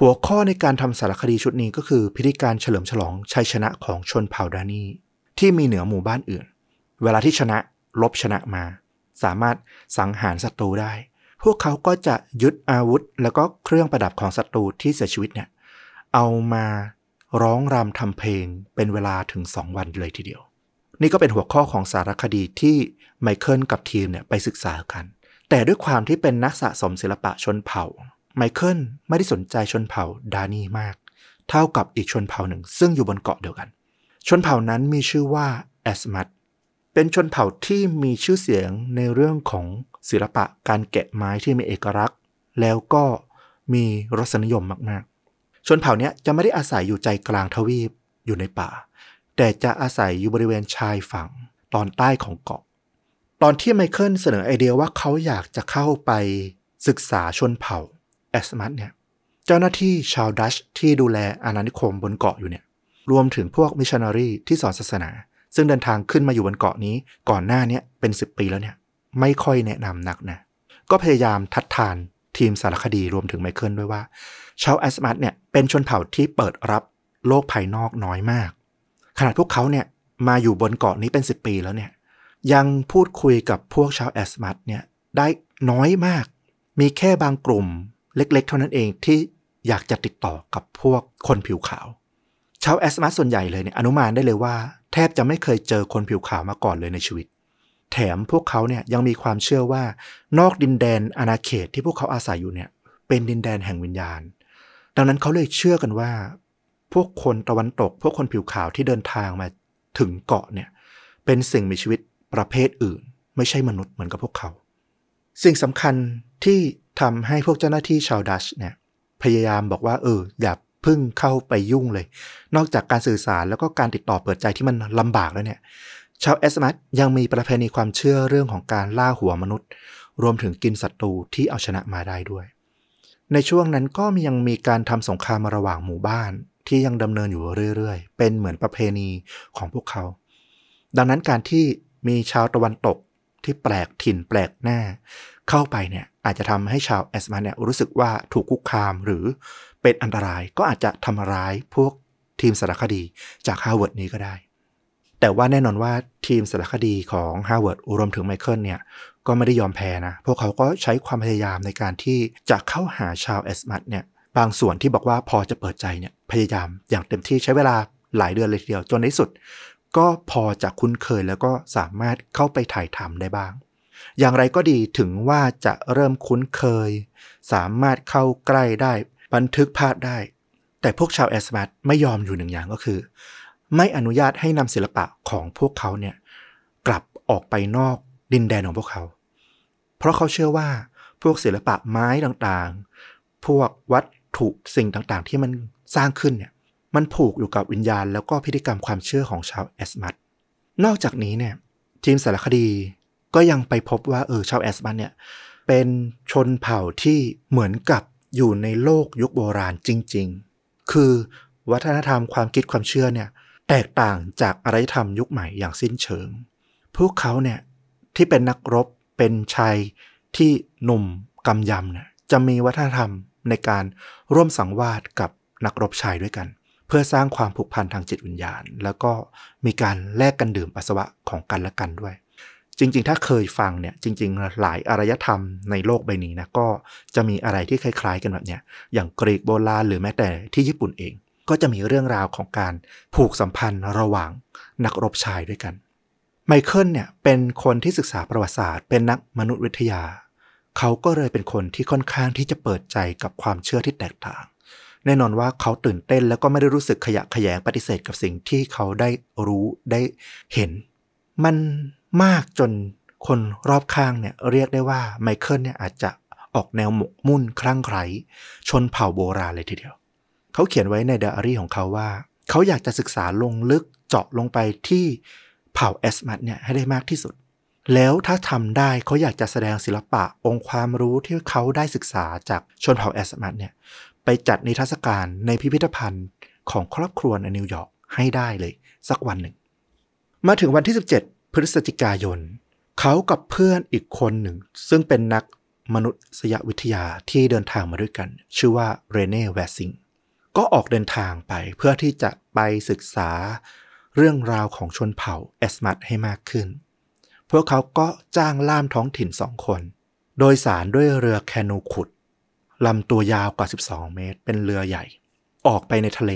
หัวข้อในการทำสารคดีชุดนี้ก็คือพิธีการเฉลิมฉลองชัยชนะของชนเผ่าดานีที่มีเหนือหมู่บ้านอื่นเวลาที่ชนะลบชนะมาสามารถสังหารศัตรูได้พวกเขาก็จะยึดอาวุธแล้วก็เครื่องประดับของศัตรูที่เสียชีวิตเนี่ยเอามาร้องรำทำเพลงเป็นเวลาถึง2วันเลยทีเดียวนี่ก็เป็นหัวข้อของสารคดีที่ไมเคิลกับทีมเนี่ยไปศึกษากันแต่ด้วยความที่เป็นนักสะสมศิลปะชนเผ่าไมเคิลไม่ได้สนใจชนเผ่าดานีมากเท่ากับอีกชนเผ่าหนึ่งซึ่งอยู่บนเกาะเดียวกันชนเผ่านั้นมีชื่อว่าแอสมัตเป็นชนเผ่าที่มีชื่อเสียงในเรื่องของศิลปะการแกะไม้ที่มีเอกลักษณ์แล้วก็มีรสนิยมมากๆชนเผ่านี้จะไม่ได้อาศัยอยู่ใจกลางทวีปอยู่ในป่าแต่จะอาศัยอยู่บริเวณชายฝั่งตอนใต้ของเกาะตอนที่ไมเคิลเสนอไอเดียว่าเขาอยากจะเข้าไปศึกษาชนเผ่าแอสมัตเนี่ยเจ้าหน้าที่ชาวดัชที่ดูแลอาณานิคมบนเกาะอยู่เนี่ยรวมถึงพวกมิชชันนารีที่สอนศาสนาซึ่งเดินทางขึ้นมาอยู่บนเกาะนี้ก่อนหน้านี้เป็น10ปีแล้วเนี่ยไม่ค่อยแนะนำนักนะก็พยายามทัดทานทีมสารคดีรวมถึงไมเคิลด้วยว่าชาวแอสมัตเนี่ยเป็นชนเผ่าที่เปิดรับโลกภายนอกน้อยมากขนาดพวกเขาเนี่ย มาอยู่บนเกาะนี้เป็น10 ปีแล้วเนี่ยยังพูดคุยกับพวกชาวแอสมัตเนี่ยได้น้อยมากมีแค่บางกลุ่มเล็กๆเท่านั้นเองที่อยากจะติดต่อกับพวกคนผิวขาวชาวแอสมัตส่วนใหญ่เลยเนี่ยอนุมานได้เลยว่าแทบจะไม่เคยเจอคนผิวขาวมาก่อนเลยในชีวิตแถมพวกเขาเนี่ยยังมีความเชื่อว่านอกดินแดนอาณาเขตที่พวกเขาอาศัยอยู่เนี่ยเป็นดินแดนแห่งวิญญาณดังนั้นเขาเลยเชื่อกันว่าพวกคนตะวันตกพวกคนผิวขาวที่เดินทางมาถึงเกาะเนี่ยเป็นสิ่งมีชีวิตประเภทอื่นไม่ใช่มนุษย์เหมือนกับพวกเขาสิ่งสำคัญที่ทำให้พวกเจ้าหน้าที่ชาวดัชเนี่ยพยายามบอกว่าอย่าเพิ่งเข้าไปยุ่งเลยนอกจากการสื่อสารแล้วก็การติดต่อเปิดใจที่มันลำบากแล้วเนี่ยชาวแอสมัตยังมีประเพณีความเชื่อเรื่องของการล่าหัวมนุษย์รวมถึงกินศัตรูที่เอาชนะมาได้ด้วยในช่วงนั้นก็ยังมีการทำสงครามระหว่างหมู่บ้านที่ยังดำเนินอยู่เรื่อยๆเป็นเหมือนประเพณีของพวกเขาดังนั้นการที่มีชาวตะวันตกที่แปลกถิ่นแปลกหน้าเข้าไปเนี่ยอาจจะทำให้ชาวแอสมาเนี่ยรู้สึกว่าถูกคุกคามหรือเป็นอันตรายก็อาจจะทำร้ายพวกทีมสารคดีจากฮาร์วาร์ดนี้ก็ได้แต่ว่าแน่นอนว่าทีมสารคดีของฮาร์วาร์ดรวมถึงไมเคิลเนี่ยก็ไม่ได้ยอมแพ้นะพวกเขาก็ใช้ความพยายามในการที่จะเข้าหาชาวแอสมาเนี่ยบางส่วนที่บอกว่าพอจะเปิดใจเนี่ยพยายามอย่างเต็มที่ใช้เวลาหลายเดือนเลยทีเดียวจนในที่สุดก็พอจะคุ้นเคยแล้วก็สามารถเข้าไปถ่ายทำได้บ้างอย่างไรก็ดีถึงว่าจะเริ่มคุ้นเคยสามารถเข้าใกล้ได้บันทึกภาพได้แต่พวกชาวแอสมาร์ทไม่ยอมอยู่หนึ่งอย่างก็คือไม่อนุญาตให้นำศิลปะของพวกเขาเนี่ยกลับออกไปนอกดินแดนของพวกเขาเพราะเขาเชื่อว่าพวกศิลปะไม้ต่างๆพวกวัตถุสิ่งต่างๆที่มันสร้างขึ้นเนี่ยมันผูกอยู่กับวิญญาณแล้วก็พฤติกรรมความเชื่อของชาวแอสมัตนอกจากนี้เนี่ยทีมสารคดีก็ยังไปพบว่าชาวแอสมัตเนี่ยเป็นชนเผ่าที่เหมือนกับอยู่ในโลกยุคโบราณจริงๆคือวัฒนธรรมความคิดความเชื่อเนี่ยแตกต่างจากอารยธรรมยุคใหม่อย่างสิ้นเชิงพวกเขาเนี่ยที่เป็นนักรบเป็นชายที่หนุ่มกำยำเนี่ยจะมีวัฒนธรรมในการร่วมสังวาสกับนักรบชายด้วยกันเพื่อสร้างความผูกพันทางจิตวิญญาณแล้วก็มีการแลกกันดื่มปัสสาวะของกันและกันด้วยจริงๆถ้าเคยฟังเนี่ยจริงๆหลายอารยธรรมในโลกใบนี้นะก็จะมีอะไรที่คล้ายๆกันแบบเนี้ยอย่างกรีกโบราณหรือแม้แต่ที่ญี่ปุ่นเองก็จะมีเรื่องราวของการผูกสัมพันธ์ระหว่างนักรบชายด้วยกันไมเคิลเนี่ยเป็นคนที่ศึกษาประวัติศาสตร์เป็นนักมนุษยวิทยาเขาก็เลยเป็นคนที่ค่อนข้างที่จะเปิดใจกับความเชื่อที่แตกต่างแน่นอนว่าเขาตื่นเต้นแล้วก็ไม่ได้รู้สึกขยะแขยงปฏิเสธกับสิ่งที่เขาได้รู้ได้เห็นมันมากจนคนรอบข้างเนี่ยเรียกได้ว่าไมเคิลเนี่ยอาจจะออกแนวหมกมุ่นคลั่งไคล้ชนเผ่าโบราณเลยทีเดียวเขาเขียนไว้ในไดอารี่ของเขาว่าเขาอยากจะศึกษาลงลึกเจาะลงไปที่เผ่าแอสมัตเนี่ยให้ได้มากที่สุดแล้วถ้าทำได้เขาอยากจะแสดงศิลปะองค์ความรู้ที่เขาได้ศึกษาจากชนเผ่าแอสมัตเนี่ยไปจัดนิทรรศการในพิพิธภัณฑ์ของครอบครัวในนิวยอร์กให้ได้เลยสักวันหนึ่งมาถึงวันที่17พฤศจิกายนเขากับเพื่อนอีกคนหนึ่งซึ่งเป็นนักมนุษยวิทยาที่เดินทางมาด้วยกันชื่อว่าเรเน่แวสซิงก็ออกเดินทางไปเพื่อที่จะไปศึกษาเรื่องราวของชนเผ่าแอสมัตให้มากขึ้นพวกเขาก็จ้างล่ามท้องถิ่น2คนโดยสารด้วยเรือแคนูขุดลำตัวยาวกว่า12เมตรเป็นเรือใหญ่ออกไปในทะเล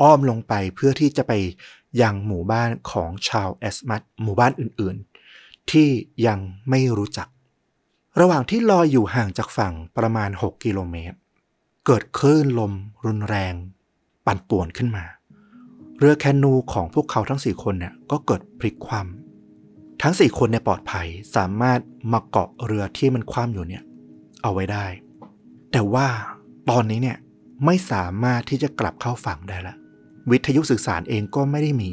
อ้อมลงไปเพื่อที่จะไปยังหมู่บ้านของชาวแอสมัตหมู่บ้านอื่นๆที่ยังไม่รู้จักระหว่างที่ลอยอยู่ห่างจากฝั่งประมาณ6กิโลเมตรเกิดคลื่นลมรุนแรงปั่นป่วนขึ้นมาเรือแคนูของพวกเขาทั้ง4คนเนี่ยก็เกิดพลิกคว่ำทั้ง4คนเนี่ยปลอดภัยสามารถมาเกาะเรือที่มันคว่ำอยู่เนี่ยเอาไว้ได้แต่ว่าตอนนี้เนี่ยไม่สามารถที่จะกลับเข้าฝั่งได้แล้ววิทยุสื่อสารเองก็ไม่ได้มี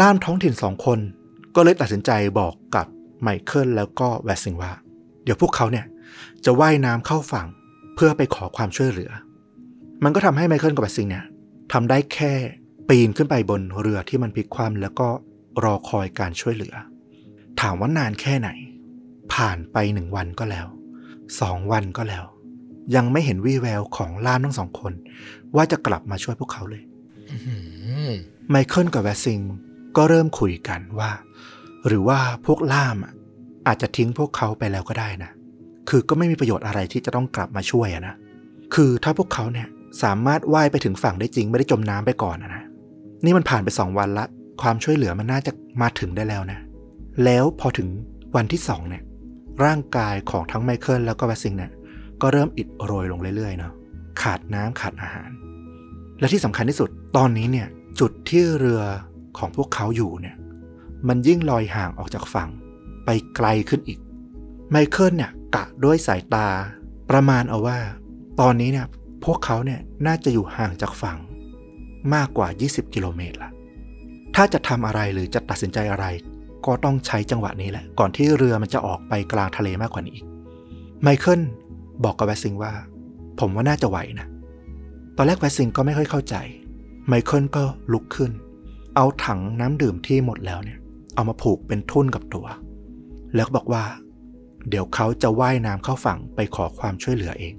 ล่ามท้องถิ่น2คนก็เลยตัดสินใจบอกกับไมเคิลแล้วก็แวสซิงว่าเดี๋ยวพวกเขาเนี่ยจะว่ายน้ำเข้าฝั่งเพื่อไปขอความช่วยเหลือมันก็ทำให้ไมเคิลกับแวสซิงเนี่ยทำได้แค่ปีนขึ้นไปบนเรือที่มันพลิกคว่ำแล้วก็รอคอยการช่วยเหลือถามว่านานแค่ไหนผ่านไป1วันก็แล้ว2วันก็แล้วยังไม่เห็นวี่แววของล่ามทั้งสองคนว่าจะกลับมาช่วยพวกเขาเลยไมเคิลกับแวสซิง ก็เริ่มคุยกันว่าหรือว่าพวกล่ามอาจจะทิ้งพวกเขาไปแล้วก็ได้นะคือก็ไม่มีประโยชน์อะไรที่จะต้องกลับมาช่วยนะคือถ้าพวกเขาเนี่ยสามารถว่ายไปถึงฝั่งได้จริงไม่ได้จมน้ำไปก่อนนะนี่มันผ่านไป2วันละความช่วยเหลือมันน่าจะมาถึงได้แล้วนะแล้วพอถึงวันที่2เนี่ยร่างกายของทั้งไมเคิลแล้วก็แวสซิงเนี่ยก็เริ่มอิดโรยลงเรื่อยๆเนาะขาดน้ำขาดอาหารและที่สำคัญที่สุดตอนนี้เนี่ยจุดที่เรือของพวกเขาอยู่เนี่ยมันยิ่งลอยห่างออกจากฝั่งไปไกลขึ้นอีกไมเคิลเนี่ยกะด้วยสายตาประมาณเอาว่าตอนนี้เนี่ยพวกเขาเนี่ยน่าจะอยู่ห่างจากฝั่งมากกว่า20กิโลเมตรละถ้าจะทำอะไรหรือจะตัดสินใจอะไรก็ต้องใช้จังหวะนี้แหละก่อนที่เรือมันจะออกไปกลางทะเลมากกว่านี้อีกไมเคิลบอกกับแวสซิงว่าผมว่าน่าจะไหวนะตอนแรกแวสซิงก็ไม่ค่อยเข้าใจไมเคิลก็ลุกขึ้นเอาถังน้ำดื่มที่หมดแล้วเนี่ยเอามาผูกเป็นทุ่นกับตัวแล้วก็บอกว่าเดี๋ยวเขาจะว่ายน้ำเข้าฝั่งไปขอความช่วยเหลือเอง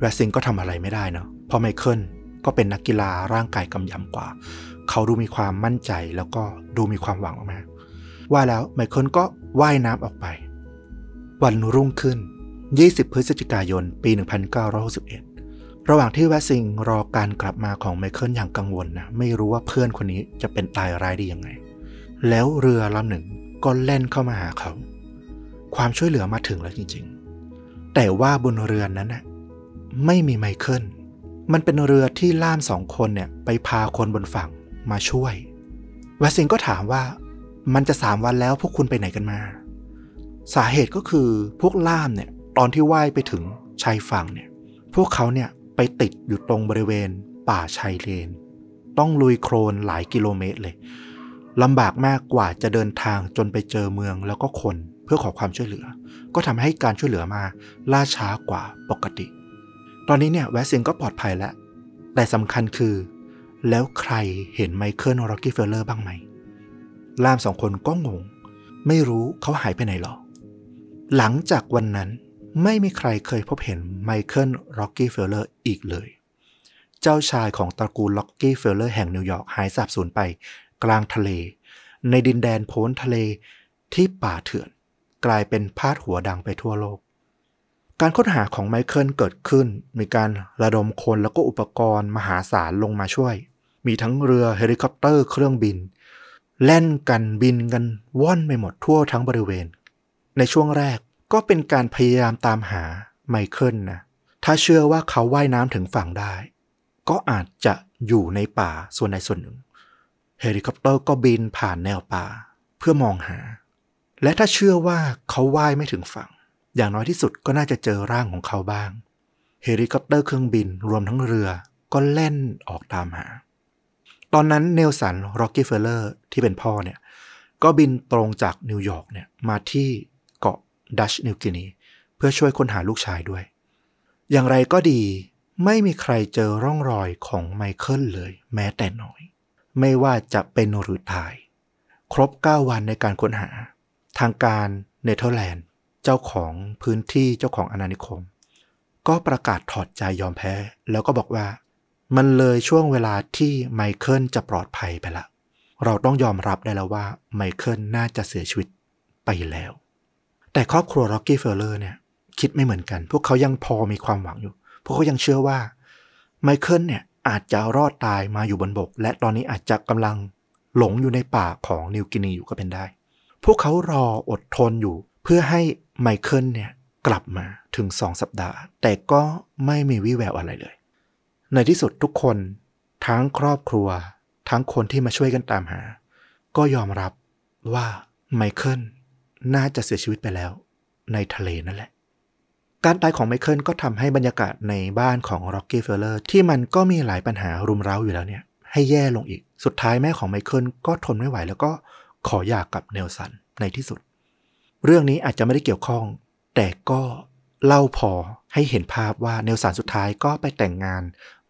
แวสซิงก็ทำอะไรไม่ได้เนาะเพราะไมเคิลก็เป็นนักกีฬาร่างกายกำยำกว่าเขาดูมีความมั่นใจแล้วก็ดูมีความหวังออกมาว่าแล้วไมเคิลก็ว่ายน้ำออกไปวันรุ่งขึ้น20พฤศจิกายนปี1961ระหว่างที่แวสซิงรอการกลับมาของไมเคิลอย่างกังวลนะไม่รู้ว่าเพื่อนคนนี้จะเป็นตายร้ายดียังไงแล้วเรือลำหนึ่งก็แล่นเข้ามาหาเขาความช่วยเหลือมาถึงแล้วจริงๆแต่ว่าบนเรือนั้นนะไม่มีไมเคิลมันเป็นเรือที่ล่าม2คนเนี่ยไปพาคนบนฝั่งมาช่วยแวสซิงก็ถามว่ามันจะ3วันแล้วพวกคุณไปไหนกันมาสาเหตุก็คือพวกล่ามเนี่ยตอนที่ว่ายไปถึงชายฝั่งเนี่ยพวกเขาเนี่ยไปติดอยู่ตรงบริเวณป่าชายเลนต้องลุยโคลนหลายกิโลเมตรเลยลำบากมากกว่าจะเดินทางจนไปเจอเมืองแล้วก็คนเพื่อขอความช่วยเหลือก็ทำให้การช่วยเหลือมาล่าช้ากว่าปกติตอนนี้เนี่ยแวสซิงก็ปลอดภัยแล้วแต่สำคัญคือแล้วใครเห็นไมเคิลร็อกกี้เฟลเลอร์บ้างไหมล่าม2คนก็งงไม่รู้เขาหายไปไหนหรอหลังจากวันนั้นไม่มีใครเคยพบเห็นไมเคิลร็อกกี้เฟลเลอร์อีกเลยเจ้าชายของตระกูลร็อกกี้เฟลเลอร์แห่งนิวยอร์กหายสาบสูญไปกลางทะเลในดินแดนโพ้นทะเลที่ป่าเถื่อนกลายเป็นพาดหัวดังไปทั่วโลกการค้นหาของไมเคิลเกิดขึ้นมีการระดมคนแล้วก็อุปกรณ์มหาศาลลงมาช่วยมีทั้งเรือเฮลิคอปเตอร์เครื่องบินแล่นกันบินกันว่อนไปหมดทั่วทั้งบริเวณในช่วงแรกก็เป็นการพยายามตามหาไมเคิลนะถ้าเชื่อว่าเขาว่ายน้ำถึงฝั่งได้ก็อาจจะอยู่ในป่าส่วนใดส่วนหนึ่งเฮลิคอปเตอร์ก็บินผ่านแนวป่าเพื่อมองหาและถ้าเชื่อว่าเขาว่ายไม่ถึงฝั่งอย่างน้อยที่สุดก็น่าจะเจอร่างของเขาบ้างเฮลิคอปเตอร์เครื่องบินรวมทั้งเรือก็แล่นออกตามหาตอนนั้นเนลสันร็อกกี้เฟลเลอร์ที่เป็นพ่อเนี่ยก็บินตรงจากนิวยอร์กเนี่ยมาที่เกาะดัชนิวกินีเพื่อช่วยค้นหาลูกชายด้วยอย่างไรก็ดีไม่มีใครเจอร่องรอยของไมเคิลเลยแม้แต่น้อยไม่ว่าจะเป็นหรือตายครบ9วันในการค้นหาทางการเนเธอร์แลนด์เจ้าของพื้นที่เจ้าของอาณานิคมก็ประกาศถอดใจยอมแพ้แล้วก็บอกว่ามันเลยช่วงเวลาที่ไมเคิลจะปลอดภัยไปละเราต้องยอมรับได้แล้วว่าไมเคิลน่าจะเสียชีวิตไปแล้วแต่ครอบครัวร็อกกี้เฟลเลอร์เนี่ยคิดไม่เหมือนกันพวกเขายังพอมีความหวังอยู่พวกเขายังเชื่อว่าไมเคิลเนี่ยอาจจะรอดตายมาอยู่บนบกและตอนนี้อาจจะกำลังหลงอยู่ในป่าของนิวกินีอยู่ก็เป็นได้พวกเขารออดทนอยู่เพื่อให้ไมเคิลเนี่ยกลับมาถึง2สัปดาห์แต่ก็ไม่มีวี่แววอะไรเลยในที่สุดทุกคนทั้งครอบครัวทั้งคนที่มาช่วยกันตามหาก็ยอมรับว่าไมเคิลน่าจะเสียชีวิตไปแล้วในทะเลนั่นแหละการตายของไมเคิลก็ทำให้บรรยากาศในบ้านของร็อกกี้เฟลเลอร์ที่มันก็มีหลายปัญหารุมเร้าอยู่แล้วเนี่ยให้แย่ลงอีกสุดท้ายแม่ของไมเคิลก็ทนไม่ไหวแล้วก็ขอหย่ากับเนลสันในที่สุดเรื่องนี้อาจจะไม่ได้เกี่ยวข้องแต่ก็เล่าพอให้เห็นภาพว่าเนลสันสุดท้ายก็ไปแต่งงาน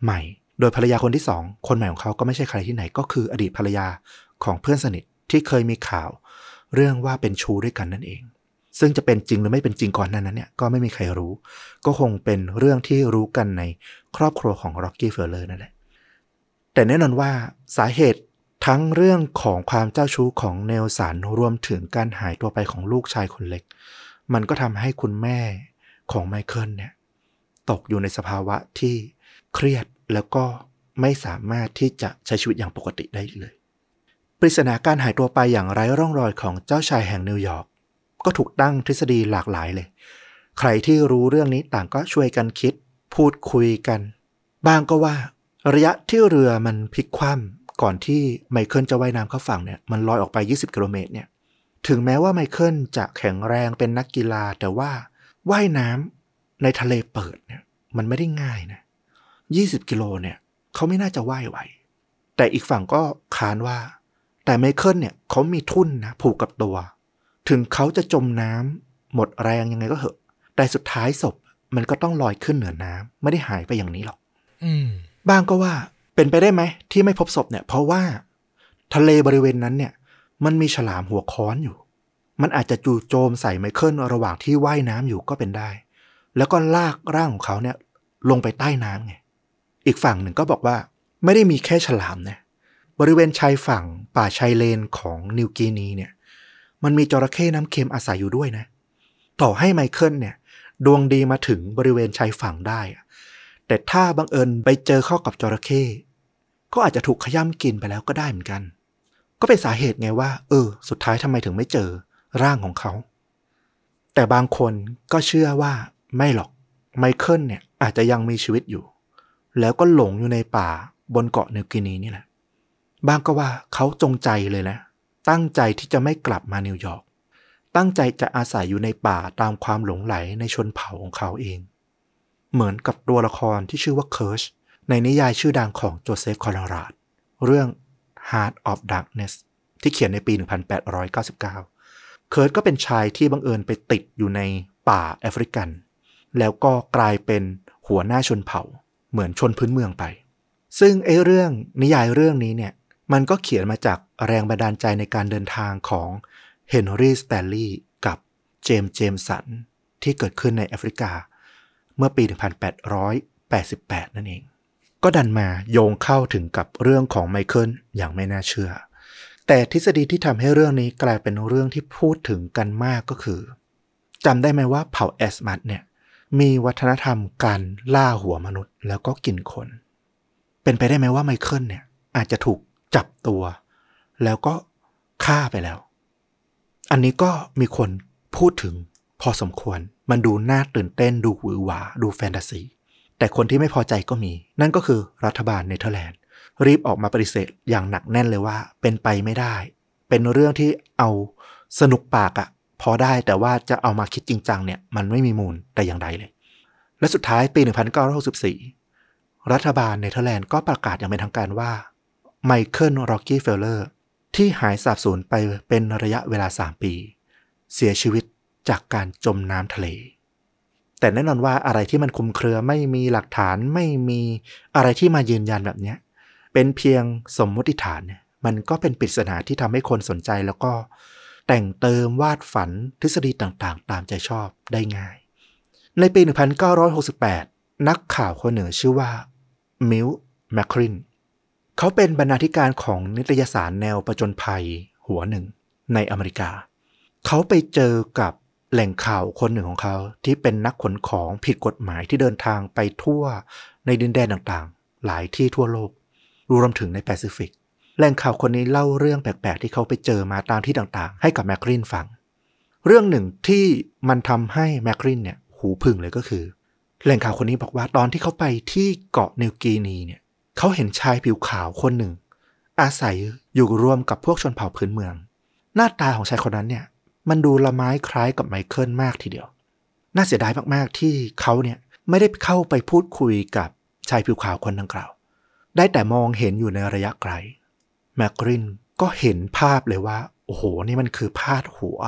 ใหม่โดยภรรยาคนที่2คนใหม่ของเขาก็ไม่ใช่ใครที่ไหนก็คืออดีตภรรยาของเพื่อนสนิทที่เคยมีข่าวเรื่องว่าเป็นชู้ด้วยกันนั่นเองซึ่งจะเป็นจริงหรือไม่เป็นจริงก่อนหน้านั้นเนี่ยก็ไม่มีใครรู้ก็คงเป็นเรื่องที่รู้กันในครอบครัวของร็อกกี้เฟลเลอร์นั่นแหละแต่แน่นอนว่าสาเหตุ ทั้งเรื่องของความเจ้าชู้ของเนลสันรวมถึงการหายตัวไปของลูกชายคนเล็กมันก็ทำให้คุณแม่ของไมเคิลเนี่ยตกอยู่ในสภาวะที่เครียดแล้วก็ไม่สามารถที่จะใช้ชีวิตอย่างปกติได้เลยปริศนาการหายตัวไปอย่างไร้ร่องรอยของเจ้าชายแห่งนิวยอร์กก็ถูกตั้งทฤษฎีหลากหลายเลยใครที่รู้เรื่องนี้ต่างก็ช่วยกันคิดพูดคุยกันบางก็ว่าระยะที่เรือมันพลิกคว่ำก่อนที่ไมเคิลจะว่ายน้ำเข้าฝั่งเนี่ยมันลอยออกไป20กิโลเมตรเนี่ยถึงแม้ว่าไมเคิลจะแข็งแรงเป็นนักกีฬาแต่ว่าว่ายน้ำในทะเลเปิดเนี่ยมันไม่ได้ง่ายนะ20กิโลเนี่ยเขาไม่น่าจะว่ายไหวแต่อีกฝั่งก็ค้านว่าแต่ไมเคิลเนี่ยเขามีทุ่นนะผูกกับตัวถึงเขาจะจมน้ำหมดแรงยังไงก็เหอะแต่สุดท้ายศพมันก็ต้องลอยขึ้นเหนือน้ำไม่ได้หายไปอย่างนี้หรอกบางก็ว่าเป็นไปได้ไหมที่ไม่พบศพเนี่ยเพราะว่าทะเลบริเวณนั้นเนี่ยมันมีฉลามหัวค้อนอยู่มันอาจจะจู่โจมใส่ไมเคิลระหว่างที่ว่ายน้ำอยู่ก็เป็นได้แล้วก็ลากร่างของเขาเนี่ยลงไปใต้น้ำไงอีกฝั่งหนึ่งก็บอกว่าไม่ได้มีแค่ฉลามนะบริเวณชายฝั่งป่าชายเลนของนิวกินีเนี่ยมันมีจระเข้น้ำเค็มอาศัยอยู่ด้วยนะต่อให้ไมเคิลเนี่ยดวงดีมาถึงบริเวณชายฝั่งได้แต่ถ้าบังเอิญไปเจอเข้ากับจระเข้ก็อาจจะถูกขย้ำกินไปแล้วก็ได้เหมือนกันก็เป็นสาเหตุไงว่าสุดท้ายทำไมถึงไม่เจอร่างของเขาแต่บางคนก็เชื่อว่าไม่หรอกไมเคิลเนี่ยอาจจะยังมีชีวิตอยู่แล้วก็หลงอยู่ในป่าบนเกาะนิวกินีนี่แหละบางก็ว่าเขาจงใจเลยนะตั้งใจที่จะไม่กลับมานิวยอร์กตั้งใจจะอาศัยอยู่ในป่าตามความหลงไหลในชนเผ่าของเขาเองเหมือนกับตัวละครที่ชื่อว่าเคิร์ชในนิยายชื่อดังของโจเซฟคอนราดเรื่อง Heart of Darkness ที่เขียนในปี 1899 เคิร์ชก็เป็นชายที่บังเอิญไปติดอยู่ในป่าแอฟริกันแล้วก็กลายเป็นหัวหน้าชนเผ่าเหมือนชนพื้นเมืองไปซึ่งเรื่องนิยายเรื่องนี้เนี่ยมันก็เขียนมาจากแรงบันดาลใจในการเดินทางของเฮนรี่สแตนลีย์กับเจมสันที่เกิดขึ้นในแอฟริกาเมื่อปี 1888 นั่นเองก็ดันมาโยงเข้าถึงกับเรื่องของไมเคิลอย่างไม่น่าเชื่อแต่ทฤษฎีที่ทำให้เรื่องนี้กลายเป็นเรื่องที่พูดถึงกันมากก็คือจำได้ไหมว่าเผ่าแอสมัสเนี่ยมีวัฒนธรรมการล่าหัวมนุษย์แล้วก็กินคนเป็นไปได้ไหมว่าไมเคิลเนี่ยอาจจะถูกจับตัวแล้วก็ฆ่าไปแล้วอันนี้ก็มีคนพูดถึงพอสมควรมันดูน่าตื่นเต้นดูหวือหวาดูแฟนตาซีแต่คนที่ไม่พอใจก็มีนั่นก็คือรัฐบาลเนเธอร์แลนด์รีบออกมาปฏิเสธอย่างหนักแน่นเลยว่าเป็นไปไม่ได้เป็นเรื่องที่เอาสนุกปากอะพอได้แต่ว่าจะเอามาคิดจริงจังเนี่ยมันไม่มีมูลแต่อย่างใดเลยและสุดท้ายปี 1964 รัฐบาลเนเธอร์แลนด์ก็ประกาศอย่างเป็นทางการว่าไมเคิล ร็อกกี้เฟลเลอร์ที่หายสาบสูญไปเป็นระยะเวลา3ปีเสียชีวิตจากการจมน้ำทะเลแต่แน่นอนว่าอะไรที่มันคลุมเครือไม่มีหลักฐานไม่มีอะไรที่มายืนยันแบบนี้เป็นเพียงสมมติฐานมันก็เป็นปริศนาที่ทำให้คนสนใจแล้วก็แต่งเติมวาดฝันทฤษฎีต่างๆตามใจชอบได้ง่ายในปี 1968 นักข่าวคนหนึ่งชื่อว่ามิลแมคครินเขาเป็นบรรณาธิการของนิตยสารแนวประจนภัยหัวหนึ่งในอเมริกาเขาไปเจอกับแหล่งข่าวคนหนึ่งของเขาที่เป็นนักขนของผิดกฎหมายที่เดินทางไปทั่วในดินแดนต่างๆหลายที่ทั่วโลกรวมถึงในแปซิฟิกแหล่งข่าวคนนี้เล่าเรื่องแปลกๆที่เขาไปเจอมาตามที่ต่างๆให้กับแมคครินฟังเรื่องหนึ่งที่มันทำให้แมคครินเนี่ยหูผึ่งเลยก็คือแหล่งข่าวคนนี้บอกว่าตอนที่เขาไปที่เกาะนิวกินีเนี่ยเขาเห็นชายผิวขาวคนหนึ่งอาศัยอยู่ร่วมกับพวกชนเผ่าพื้นเมืองหน้าตาของชายคนนั้นเนี่ยมันดูละไม้คล้ายกับไมเคิลมากทีเดียวน่าเสียดายมากๆที่เขาเนี่ยไม่ได้เข้าไปพูดคุยกับชายผิวขาวคนดังกล่าวได้แต่มองเห็นอยู่ในระยะไกลแมคครินก็เห็นภาพเลยว่าโอ้โหนี่มันคือพาดหัว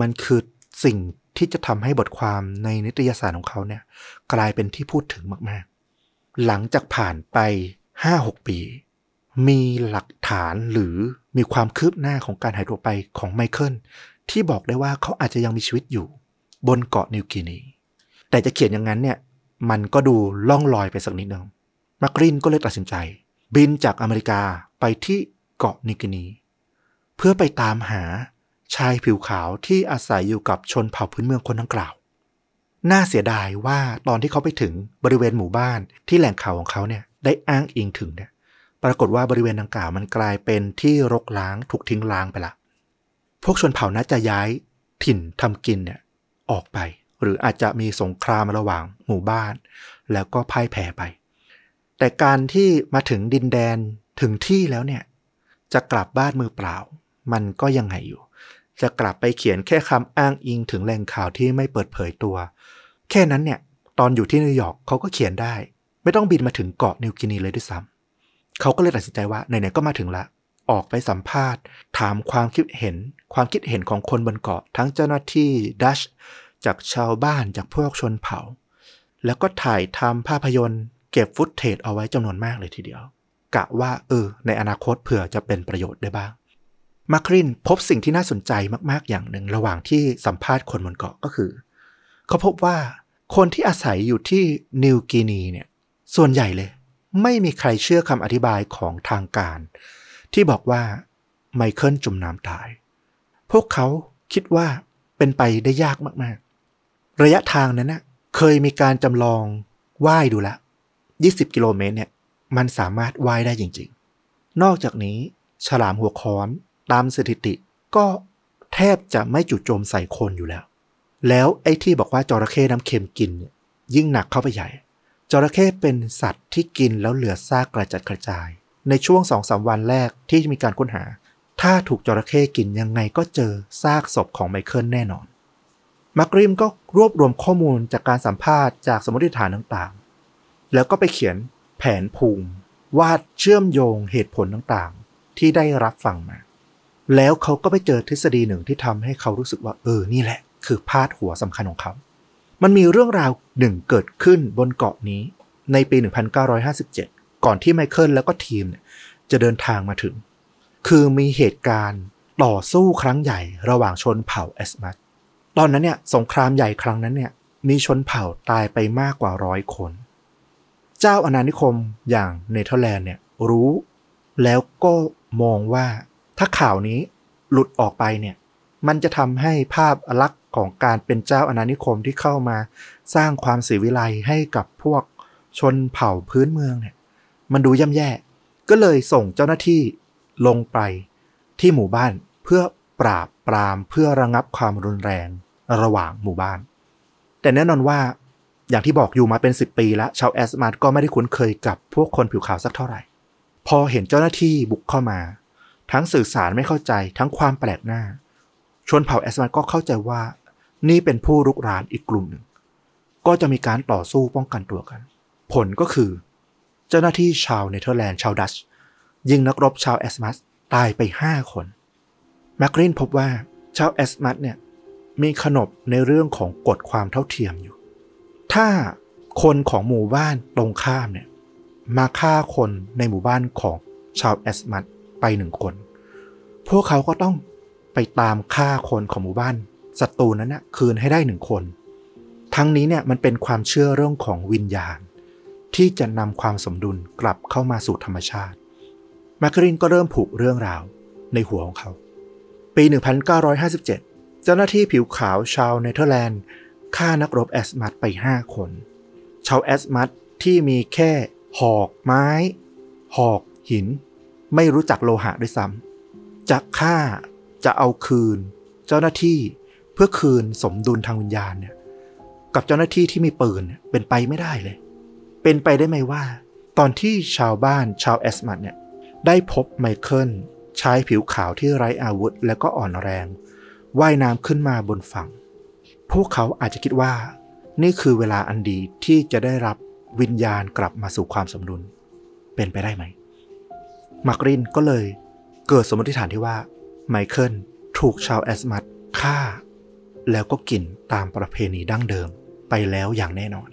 มันคือสิ่งที่จะทำให้บทความในนิตยสารของเขาเนี่ยกลายเป็นที่พูดถึงมากๆหลังจากผ่านไป 5-6 ปีมีหลักฐานหรือมีความคืบหน้าของการหายตัวไปของไมเคิลที่บอกได้ว่าเขาอาจจะยังมีชีวิตอยู่บนเกาะนิวกินีแต่จะเขียนอย่างนั้นเนี่ยมันก็ดูล่องลอยไปสักนิดนึงแมคครินก็เลยตัดสินใจบินจากอเมริกาไปที่ เกาะนิกินีเพื่อไปตามหาชายผิวขาวที่อาศัยอยู่กับชนเผ่าพื้นเมืองคนดังกล่าวน่าเสียดายว่าตอนที่เขาไปถึงบริเวณหมู่บ้านที่แหล่งข่าวของเขาเนี่ยได้อ้างอิงถึงเนี่ยปรากฏว่าบริเวณดังกล่าวมันกลายเป็นที่รกร้างถูกทิ้งร้างไปละพวกชนเผ่าน่าจะย้ายถิ่นทำกินเนี่ยออกไปหรืออาจจะมีสงครามระหว่างหมู่บ้านแล้วก็พ่ายแพ้ไปแต่การที่มาถึงดินแดนถึงที่แล้วเนี่ยจะกลับบ้านมือเปล่ามันก็ยังไงอยู่จะกลับไปเขียนแค่คำอ้างอิงถึงแหล่งข่าวที่ไม่เปิดเผยตัวแค่นั้นเนี่ยตอนอยู่ที่นิวยอร์กเขาก็เขียนได้ไม่ต้องบินมาถึงเกาะนิวกินีเลยด้วยซ้ำเขาก็เลยตัดสินใจว่าไหนๆก็มาถึงละออกไปสัมภาษณ์ถามความคิดเห็นของคนบนเกาะทั้งเจ้าหน้าที่ดัชจากชาวบ้านจากพวกชนเผ่าแล้วก็ถ่ายทำภาพยนตร์เก็บฟุตเทจเอาไว้จำนวนมากเลยทีเดียวกะว่าในอนาคตเผื่อจะเป็นประโยชน์ได้บ้างมาครินพบสิ่งที่น่าสนใจมากๆอย่างหนึ่งระหว่างที่สัมภาษณ์คนบนเกาะก็คือเขาพบว่าคนที่อาศัยอยู่ที่นิวกินีเนี่ยส่วนใหญ่เลยไม่มีใครเชื่อคำอธิบายของทางการที่บอกว่าไมเคิลจมน้ำตายพวกเขาคิดว่าเป็นไปได้ยากมากๆระยะทางนั้นนะเคยมีการจำลองว่ายดูละ20กิโลเมตรเนี่ยมันสามารถว่ายได้จริงๆนอกจากนี้ฉลามหัวค้อนตามสถิติก็แทบจะไม่จู่โจมใส่คนอยู่แล้วแล้วไอ้ที่บอกว่าจระเข้น้ำเค็มกินเนี่ยยิ่งหนักเข้าไปใหญ่จระเข้เป็นสัตว์ที่กินแล้วเหลือซากกระจัดกระจายในช่วง 2-3 วันแรกที่มีการค้นหาถ้าถูกจระเข้กินยังไงก็เจอซากศพของไมเคิลแน่นอนมาร์กริมก็รวบรวมข้อมูลจากการสัมภาษณ์จากสมมติฐานต่างๆแล้วก็ไปเขียนแผนภูมิวาดเชื่อมโยงเหตุผลต่างๆที่ได้รับฟังมาแล้วเขาก็ไปเจอทฤษฎีหนึ่งที่ทำให้เขารู้สึกว่านี่แหละคือพาดหัวสำคัญของเขามันมีเรื่องราวหนึ่งเกิดขึ้นบนเกาะนี้ในปี 1957 ก่อนที่ไมเคิลแล้วก็ทีมจะเดินทางมาถึงคือมีเหตุการณ์ต่อสู้ครั้งใหญ่ระหว่างชนเผ่าแอสมัสตอนนั้นเนี่ยสงครามใหญ่ครั้งนั้นเนี่ยมีชนเผ่าตายไปมากกว่า100คนเจ้าอาณานิคมอย่างเนเธอร์แลนด์เนี่ยรู้แล้วก็มองว่าถ้าข่าวนี้หลุดออกไปเนี่ยมันจะทำให้ภาพลักษณ์ของการเป็นเจ้าอาณานิคมที่เข้ามาสร้างความศรีวิไลให้กับพวกชนเผ่าพื้นเมืองเนี่ยมันดูย่ำแย่ก็เลยส่งเจ้าหน้าที่ลงไปที่หมู่บ้านเพื่อปราบปรามเพื่อระงับความรุนแรงระหว่างหมู่บ้านแต่แน่นอนว่าอย่างที่บอกอยู่มาเป็น10ปีแล้วชาวแอสมาร์ก็ไม่ได้คุ้นเคยกับพวกคนผิวขาวสักเท่าไหร่พอเห็นเจ้าหน้าที่บุกเข้ามาทั้งสื่อสารไม่เข้าใจทั้งความแปลกหน้าชนเผ่าแอสมาร์ก็เข้าใจว่านี่เป็นผู้รุกรานอีกกลุ่มหนึ่งก็จะมีการต่อสู้ป้องกันตัวกันผลก็คือเจ้าหน้าที่ชาวเนเธอร์แลนด์ชาวดัชยิงนักรบชาวแอสมัสตายไป5คนแมครินพบว่าชาวแอสมัสเนี่ยมีขนบในเรื่องของกฎความเท่าเทียมอยู่ถ้าคนของหมู่บ้านตรงข้ามเนี่ยมาฆ่าคนในหมู่บ้านของชาวแอสมัสไป1คนพวกเขาก็ต้องไปตามฆ่าคนของหมู่บ้านศัตรูนั้นนะคืนให้ได้1คนทั้งนี้เนี่ยมันเป็นความเชื่อเรื่องของวิญญาณที่จะนำความสมดุลกลับเข้ามาสู่ธรรมชาติมาร์กรินก็เริ่มผูกเรื่องราวในหัวของเขาปี 1957 เจ้าหน้าที่ผิวขาวชาวเนเธอร์แลนด์ฆ่านักรบแอสมัสไป5คนชาวแอสมัสที่มีแค่หอกไม้หอกหินไม่รู้จักโลหะด้วยซ้ำจะฆ่าจะเอาคืนเจ้าหน้าที่เพื่อคืนสมดุลทางวิญญาณเนี่ยกับเจ้าหน้าที่ที่มีปืนเป็นไปไม่ได้เลยเป็นไปได้ไหมว่าตอนที่ชาวบ้านชาวแอสมัสเนี่ยได้พบไมเคิลชายผิวขาวที่ไร้อาวุธและก็อ่อนแรงว่ายน้ำขึ้นมาบนฝั่งพวกเขาอาจจะคิดว่านี่คือเวลาอันดีที่จะได้รับวิญญาณกลับมาสู่ความสมดุลเป็นไปได้ไหมมาร์กรินก็เลยเกิดสมมติฐานที่ว่าไมเคิลถูกชาวแอสมัสฆ่าแล้วก็กินตามประเพณีดั้งเดิมไปแล้วอย่างแน่นอน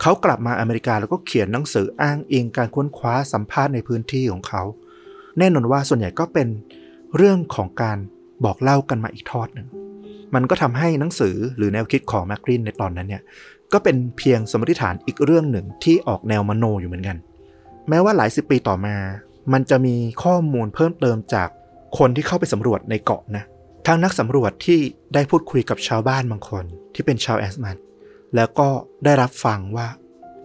เขากลับมาอเมริกาแล้วก็เขียนหนังสืออ้างอิงการค้นคว้าสัมภาษณ์ในพื้นที่ของเขาแน่นอนว่าส่วนใหญ่ก็เป็นเรื่องของการบอกเล่ากันมาอีกทอดหนึ่งมันก็ทำให้หนังสือหรือแนวคิดของแมครินในตอนนั้นเนี่ยก็เป็นเพียงสมมติฐานอีกเรื่องหนึ่งที่ออกแนวมโนอยู่เหมือนกันแม้ว่าหลายสิบปีต่อมา มันจะมีข้อมูลเพิ่มเติมจากคนที่เข้าไปสำรวจในเกาะนะทั้งนักสำรวจที่ได้พูดคุยกับชาวบ้านบางคนที่เป็นชาวแอสมันแล้วก็ได้รับฟังว่า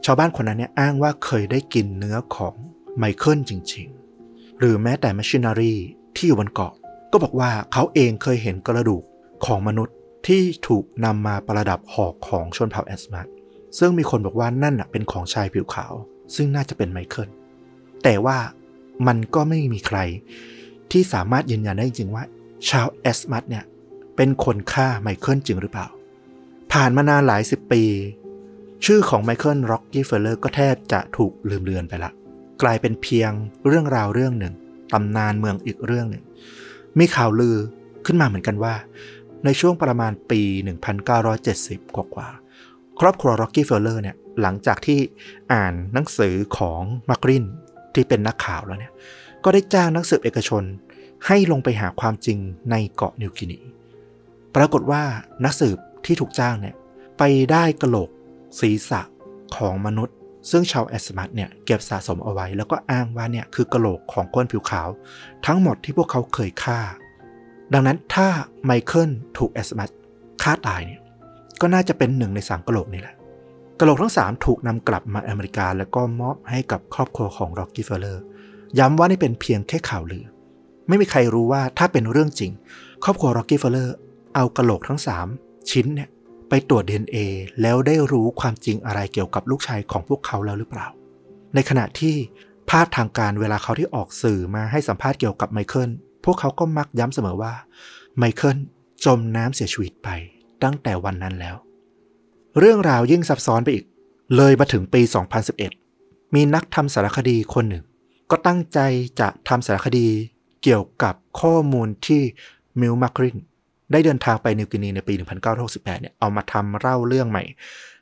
ชาวบ้านคนนั้นเนี่ยอ้างว่าเคยได้กินเนื้อของไมเคิลจริงๆหรือแม้แต่แมชชีนารีที่อยู่บนเกาะก็บอกว่าเขาเองเคยเห็นกระดูกของมนุษย์ที่ถูกนำมาประดับหอกของชนเผ่าแอสมันซึ่งมีคนบอกว่านั่นน่ะเป็นของชายผิวขาวซึ่งน่าจะเป็นไมเคิลแต่ว่ามันก็ไม่มีใครที่สามารถยืนยันได้จริงว่าชาวแอสมัสเนี่ยเป็นคนฆ่าไมเคิลจริงหรือเปล่าผ่านมานานหลายสิบปีชื่อของไมเคิลร็อกกี้เฟลเลอร์ก็แทบจะถูกลืมเลือนไปละกลายเป็นเพียงเรื่องราวเรื่องหนึ่งตำนานเมืองอีกเรื่องหนึ่งมีข่าวลือขึ้นมาเหมือนกันว่าในช่วงประมาณปี 1970 กว่าครอบครัวร็อกกี้เฟลเลอร์เนี่ยหลังจากที่อ่านหนังสือของมักรินที่เป็นนักข่าวแล้วเนี่ยก็ได้จ้างนักสืบเอกชนให้ลงไปหาความจริงในเกาะนิวกินีปรากฏว่านักสืบที่ถูกจ้างเนี่ยไปได้กะโหลกศีรษะของมนุษย์ซึ่งชาวแอสมัสเนี่ยเก็บสะสมเอาไว้แล้วก็อ้างว่าเนี่ยคือกะโหลกของคนผิวขาวทั้งหมดที่พวกเขาเคยฆ่าดังนั้นถ้าไมเคิลถูกแอสมัสฆ่าตายเนี่ยก็น่าจะเป็นหนึ่งใน3กะโหลกนี่แหละกะโหลกทั้ง3ถูกนำกลับมาอเมริกาแล้วก็มอบให้กับครอบครัวของร็อกกี้เฟลเลอร์ย้ำว่านี่เป็นเพียงแค่ข่าวลือไม่มีใครรู้ว่าถ้าเป็นเรื่องจริงครอบครัวร็อกกี้เฟลเลอร์เอากะโหลกทั้ง3ชิ้นเนี่ยไปตรวจ DNA แล้วได้รู้ความจริงอะไรเกี่ยวกับลูกชายของพวกเขาแล้วหรือเปล่าในขณะที่ภาพทางการเวลาเขาที่ออกสื่อมาให้สัมภาษณ์เกี่ยวกับไมเคิลพวกเขาก็มักย้ำเสมอว่าไมเคิลจมน้ำเสียชีวิตไปตั้งแต่วันนั้นแล้วเรื่องราวยิ่งซับซ้อนไปอีกเลยมาถึงปี 2011 มีนักทำสารคดีคนหนึ่งก็ตั้งใจจะทำสารคดีเกี่ยวกับข้อมูลที่มิล มักรินได้เดินทางไปนิวกินีในปี 1968 เนี่ยเอามาทำเล่าเรื่องใหม่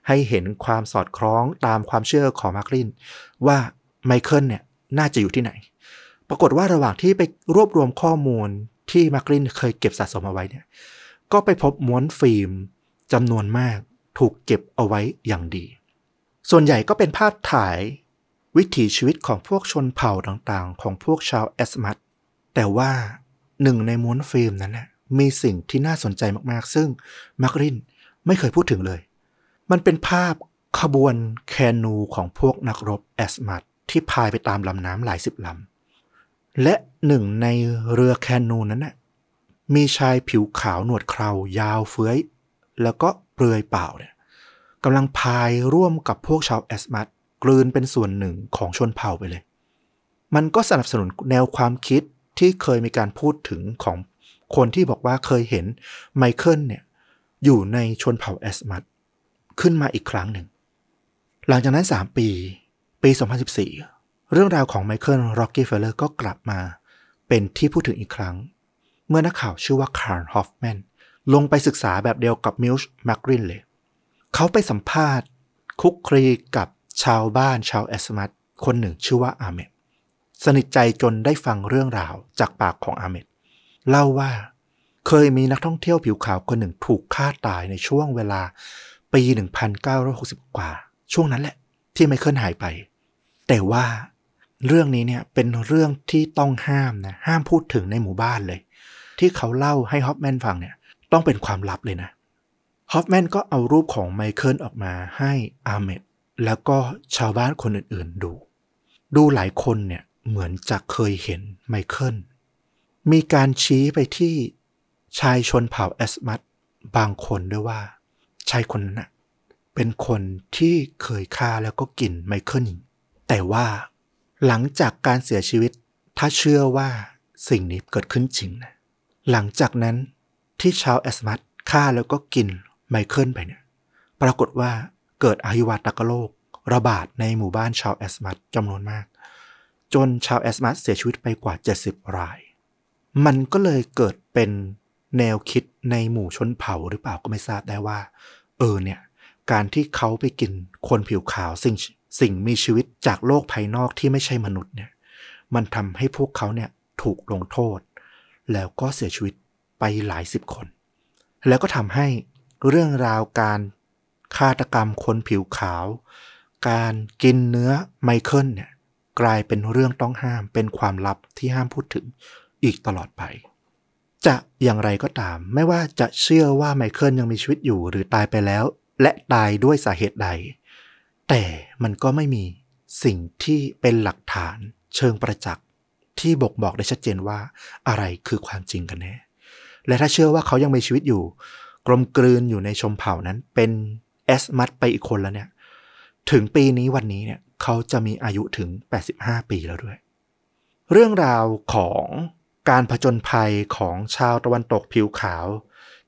ให้เห็นความสอดคล้องตามความเชื่อของมักรินว่าไมเคิลเนี่ยน่าจะอยู่ที่ไหนปรากฏว่าระหว่างที่ไปรวบรวมข้อมูลที่มักรินเคยเก็บสะสมเอาไว้เนี่ยก็ไปพบม้วนฟิล์มจำนวนมากถูกเก็บเอาไว้อย่างดีส่วนใหญ่ก็เป็นภาพถ่ายวิถีชีวิตของพวกชนเผ่าต่างๆของพวกชาวแอสมัสแต่ว่าหนึ่งในม้วนฟิล์มนั้นนะมีสิ่งที่น่าสนใจมากๆซึ่งมักรินไม่เคยพูดถึงเลยมันเป็นภาพขบวนแคนูของพวกนักรบแอสมัสที่พายไปตามลำน้ำหลายสิบลำและหนึ่งในเรือแคนูนั้นนะมีชายผิวขาวหนวดเครายาวเฟื้อยแล้วก็เปลือยเปล่าเนี่ยกำลังพายร่วมกับพวกชาวแอสมัสกลืนเป็นส่วนหนึ่งของชนเผ่าไปเลยมันก็สนับสนุนแนวความคิดที่เคยมีการพูดถึงของคนที่บอกว่าเคยเห็นไมเคิลเนี่ยอยู่ในชนเผ่าแอสมัสขึ้นมาอีกครั้งหนึ่งหลังจากนั้น3ปี2014เรื่องราวของไมเคิลร็อกกี้เฟลเลอร์ก็กลับมาเป็นที่พูดถึงอีกครั้งเมื่อนักข่าวชื่อว่าคาร์ล ฮอฟแมนลงไปศึกษาแบบเดียวกับมิลส์ มักรินเลยเขาไปสัมภาษณ์คลุกคลีกับชาวบ้านชาวแอสมัสคนหนึ่งชื่อว่าอาเมดสนิทใจจนได้ฟังเรื่องราวจากปากของอาเมดเล่าว่าเคยมีนักท่องเที่ยวผิวขาวคนหนึ่งถูกฆ่าตายในช่วงเวลาปี 1960 กว่าช่วงนั้นแหละที่ไมเคิลหายไปแต่ว่าเรื่องนี้เนี่ยเป็นเรื่องที่ต้องห้ามนะห้ามพูดถึงในหมู่บ้านเลยที่เขาเล่าให้ฮอฟแมนฟังเนี่ยต้องเป็นความลับเลยนะฮอฟแมนก็เอารูปของไมเคิลออกมาให้อาเมดแล้วก็ชาวบ้านคนอื่นๆดูหลายคนเนี่ยเหมือนจะเคยเห็นไมเคิลมีการชี้ไปที่ชายชนเผ่าแอสมัสบางคนด้วยว่าชายคนนั้นน่ะเป็นคนที่เคยฆ่าแล้วก็กินไมเคิลแต่ว่าหลังจากการเสียชีวิตถ้าเชื่อว่าสิ่งนี้เกิดขึ้นจริงนะหลังจากนั้นที่ชาวแอสมัสฆ่าแล้วก็กินไมเคิลไปเนี่ยปรากฏว่าเกิดอาหิวาตกโรคระบาดในหมู่บ้านชาวแอสมัสจำนวนมากจนชาวแอสมัสเสียชีวิตไปกว่า70รายมันก็เลยเกิดเป็นแนวคิดในหมู่ชนเผ่าหรือเปล่าก็ไม่ทราบได้ว่าเนี่ยการที่เขาไปกินคนผิวขาวสิ่งมีชีวิตจากโลกภายนอกที่ไม่ใช่มนุษย์เนี่ยมันทำให้พวกเขาเนี่ยถูกลงโทษแล้วก็เสียชีวิตไปหลายสิบคนแล้วก็ทำให้เรื่องราวการฆาตกรรมคนผิวขาวการกินเนื้อไมเคิลเนี่ย กลายเป็นเรื่องต้องห้ามเป็นความลับที่ห้ามพูดถึงอีกตลอดไปจะอย่างไรก็ตามไม่ว่าจะเชื่อว่าไมเคิลยังมีชีวิตอยู่หรือตายไปแล้วและตายด้วยสาเหตุใดแต่มันก็ไม่มีสิ่งที่เป็นหลักฐานเชิงประจักษ์ที่บ่งบอกได้ชัดเจนว่าอะไรคือความจริงกันแน่และถ้าเชื่อว่าเขายังมีชีวิตอยู่กลมกลืนอยู่ในชนเผ่านั้นเป็นแอสมัสไปอีกคนแล้วเนี่ยถึงปีนี้วันนี้เนี่ยเขาจะมีอายุถึง85ปีแล้วด้วยเรื่องราวของการผจญภัยของชาวตะวันตกผิวขาว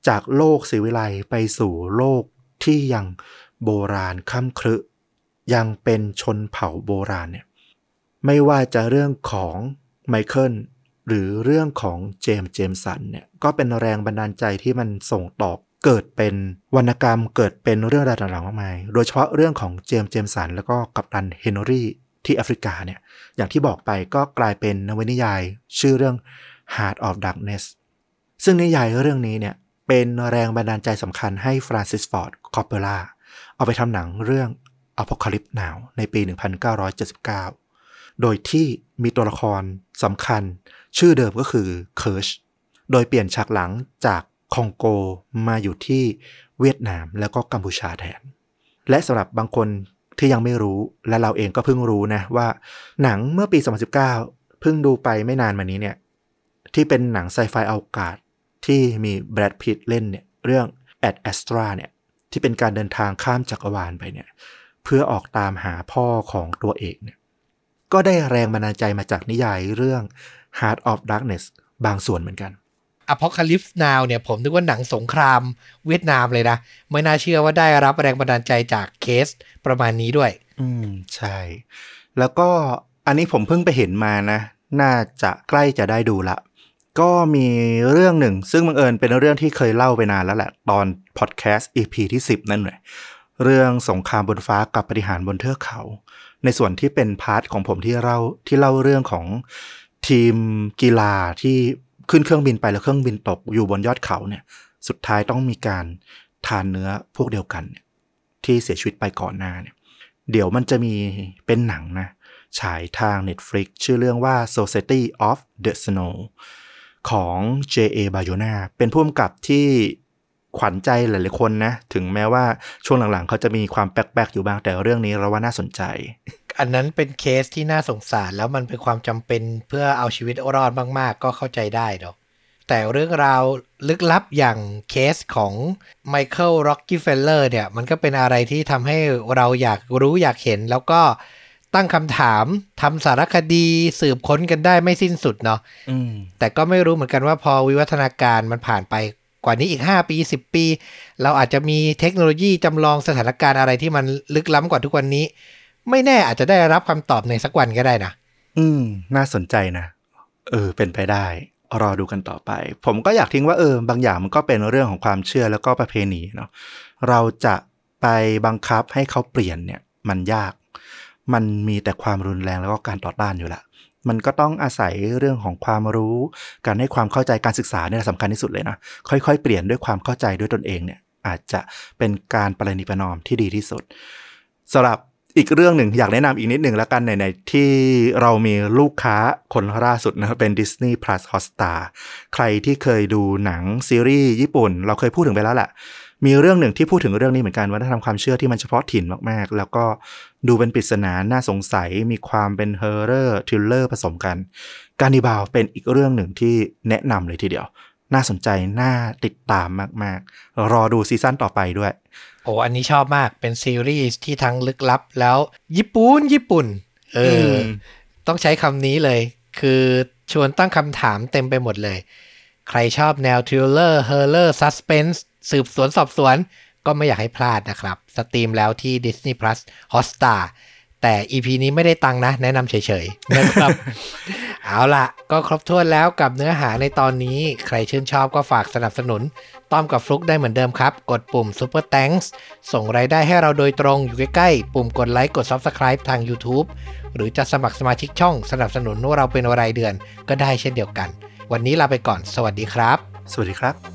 จากโลกศิวิไลย์ไปสู่โลกที่ยังโบราณค่ำครึยังเป็นชนเผ่าโบราณเนี่ยไม่ว่าจะเรื่องของไมเคิลหรือเรื่องของเจมสันเนี่ยก็เป็นแรงบันดาลใจที่มันส่งต่อเกิดเป็นวรรณกรรมเกิดเป็นเรื่องราวต่างๆมากมายโดยเฉพาะเรื่องของเจมสันแล้วก็กัปตันเฮนรี่ที่แอฟริกาเนี่ยอย่างที่บอกไปก็กลายเป็นนวนิยายชื่อเรื่อง Heart of Darkness ซึ่งนิยายเรื่องนี้เนี่ยเป็นแรงบันดาลใจสำคัญให้ฟรานซิสฟอร์ดคอปโปล่าเอาไปทำหนังเรื่อง Apocalypse Now ในปี 1979 โดยที่มีตัวละครสำคัญชื่อเดิมก็คือเคิร์ชโดยเปลี่ยนฉากหลังจากคองโกมาอยู่ที่เวียดนามแล้วก็กัมพูชาแทนและสำหรับบางคนที่ยังไม่รู้และเราเองก็เพิ่งรู้นะว่าหนังเมื่อปี 2019 เพิ่งดูไปไม่นานมานี้เนี่ยที่เป็นหนังไซไฟอวกาศที่มีแบรดพิตต์เล่นเนี่ยเรื่อง Ad Astra เนี่ยที่เป็นการเดินทางข้ามจักรวาลไปเนี่ยเพื่อออกตามหาพ่อของตัวเอกเนี่ยก็ได้แรงบันดาลใจมาจากนิยายเรื่อง Heart of Darkness บางส่วนเหมือนกัน Apocalypse Now เนี่ยผมนึกว่าหนังสงครามเวียดนามเลยนะไม่น่าเชื่อว่าได้รับแรงบันดาลใจจากเคสประมาณนี้ด้วยใช่แล้วก็อันนี้ผมเพิ่งไปเห็นมานะน่าจะใกล้จะได้ดูละก็มีเรื่องหนึ่งซึ่งบังเอิญเป็นเรื่องที่เคยเล่าไปนานแล้วแหละตอนพอดแคสต์ EP ที่ 10 นั่นแหละเรื่องสงครามบนฟ้ากับปฏิหาริย์บนเทือกเขาในส่วนที่เป็นพาร์ทของผมที่เล่าเรื่องของทีมกีฬาที่ขึ้นเครื่องบินไปแล้วเครื่องบินตกอยู่บนยอดเขาเนี่ยสุดท้ายต้องมีการทานเนื้อพวกเดียวกันที่เสียชีวิตไปก่อนหน้าเนี่ยเดี๋ยวมันจะมีเป็นหนังนะฉายทาง Netflix ชื่อเรื่องว่า Society of the Snow ของ J.A. Bayona เป็นผู้กำกับที่ขวัญใจหลายๆคนนะถึงแม้ว่าช่วงหลังๆเขาจะมีความแปลกๆอยู่บ้างแต่เรื่องนี้เราว่าน่าสนใจอันนั้นเป็นเคสที่น่าสงสารแล้วมันเป็นความจำเป็นเพื่อเอาชีวิตรอดมากๆก็เข้าใจได้เนาะแต่เรื่องราวลึกลับอย่างเคสของไมเคิลร็อกกี้เฟลเลอร์เนี่ยมันก็เป็นอะไรที่ทำให้เราอยากรู้อยากเห็นแล้วก็ตั้งคำถามทำสารคดีสืบค้นกันได้ไม่สิ้นสุดเนาะแต่ก็ไม่รู้เหมือนกันว่าพอวิวัฒนาการมันผ่านไปกว่านี้อีก5ปี10ปีเราอาจจะมีเทคโนโลยีจำลองสถานการณ์อะไรที่มันลึกล้ำกว่าทุกวันนี้ไม่แน่อาจจะได้รับคำตอบในสักวันก็ได้นะน่าสนใจนะเป็นไปได้รอดูกันต่อไปผมก็อยากทิ้งว่าบางอย่างมันก็เป็นเรื่องของความเชื่อแล้วก็ประเพณีเนาะเราจะไปบังคับให้เขาเปลี่ยนเนี่ยมันยากมันมีแต่ความรุนแรงแล้วก็การต่อต้านอยู่ละมันก็ต้องอาศัยเรื่องของความรู้การให้ความเข้าใจการศึกษาเนี่ยสำคัญที่สุดเลยนะค่อยๆเปลี่ยนด้วยความเข้าใจด้วยตนเองเนี่ยอาจจะเป็นการประนีประนอมที่ดีที่สุดสำหรับอีกเรื่องหนึ่งอยากแนะนำอีกนิดหนึ่งละกันในที่เรามีลูกค้าคนล่าสุดนะเป็น Disney Plus Hotstar ใครที่เคยดูหนังซีรีส์ญี่ปุ่นเราเคยพูดถึงไปแล้วแหละมีเรื่องหนึ่งที่พูดถึงเรื่องนี้เหมือนกันวัฒนธรรมความเชื่อที่มันเฉพาะถิ่นมากๆแล้วก็ดูเป็นปริศนาน่าสงสัยมีความเป็นฮอร์เรอร์ทริลเลอร์ผสมกันการนิบาลเป็นอีกเรื่องหนึ่งที่แนะนำเลยทีเดียวน่าสนใจน่าติดตามมากๆรอดูซีซั่นต่อไปด้วยโอ้อันนี้ชอบมากเป็นซีรีส์ที่ทั้งลึกลับแล้วญี่ปุ่นต้องใช้คำนี้เลยคือชวนตั้งคำถามเต็มไปหมดเลยใครชอบแนวทริลเลอร์ฮอร์เรอร์ซัสเพนส์สืบสวนสอบสวนก็ไม่อยากให้พลาดนะครับสตรีมแล้วที่ Disney Plus Hotstar แต่ EP นี้ไม่ได้ตังนะแนะนำเฉยๆนะครับ เอาล่ะก็ครบถ้วนแล้วกับเนื้อหาในตอนนี้ใครชื่นชอบก็ฝากสนับสนุนต้อมกับฟลุกได้เหมือนเดิมครับกดปุ่ม Super Thanks ส่งรายได้ให้เราโดยตรงอยู่ใกล้ๆปุ่มกดไลค์กด Subscribe ทาง YouTube หรือจะสมัครสมาชิกช่องสนับสนุนเราเป็นรายเดือนก็ได้เช่นเดียวกันวันนี้ลาไปก่อนสวัสดีครับสวัสดีครับ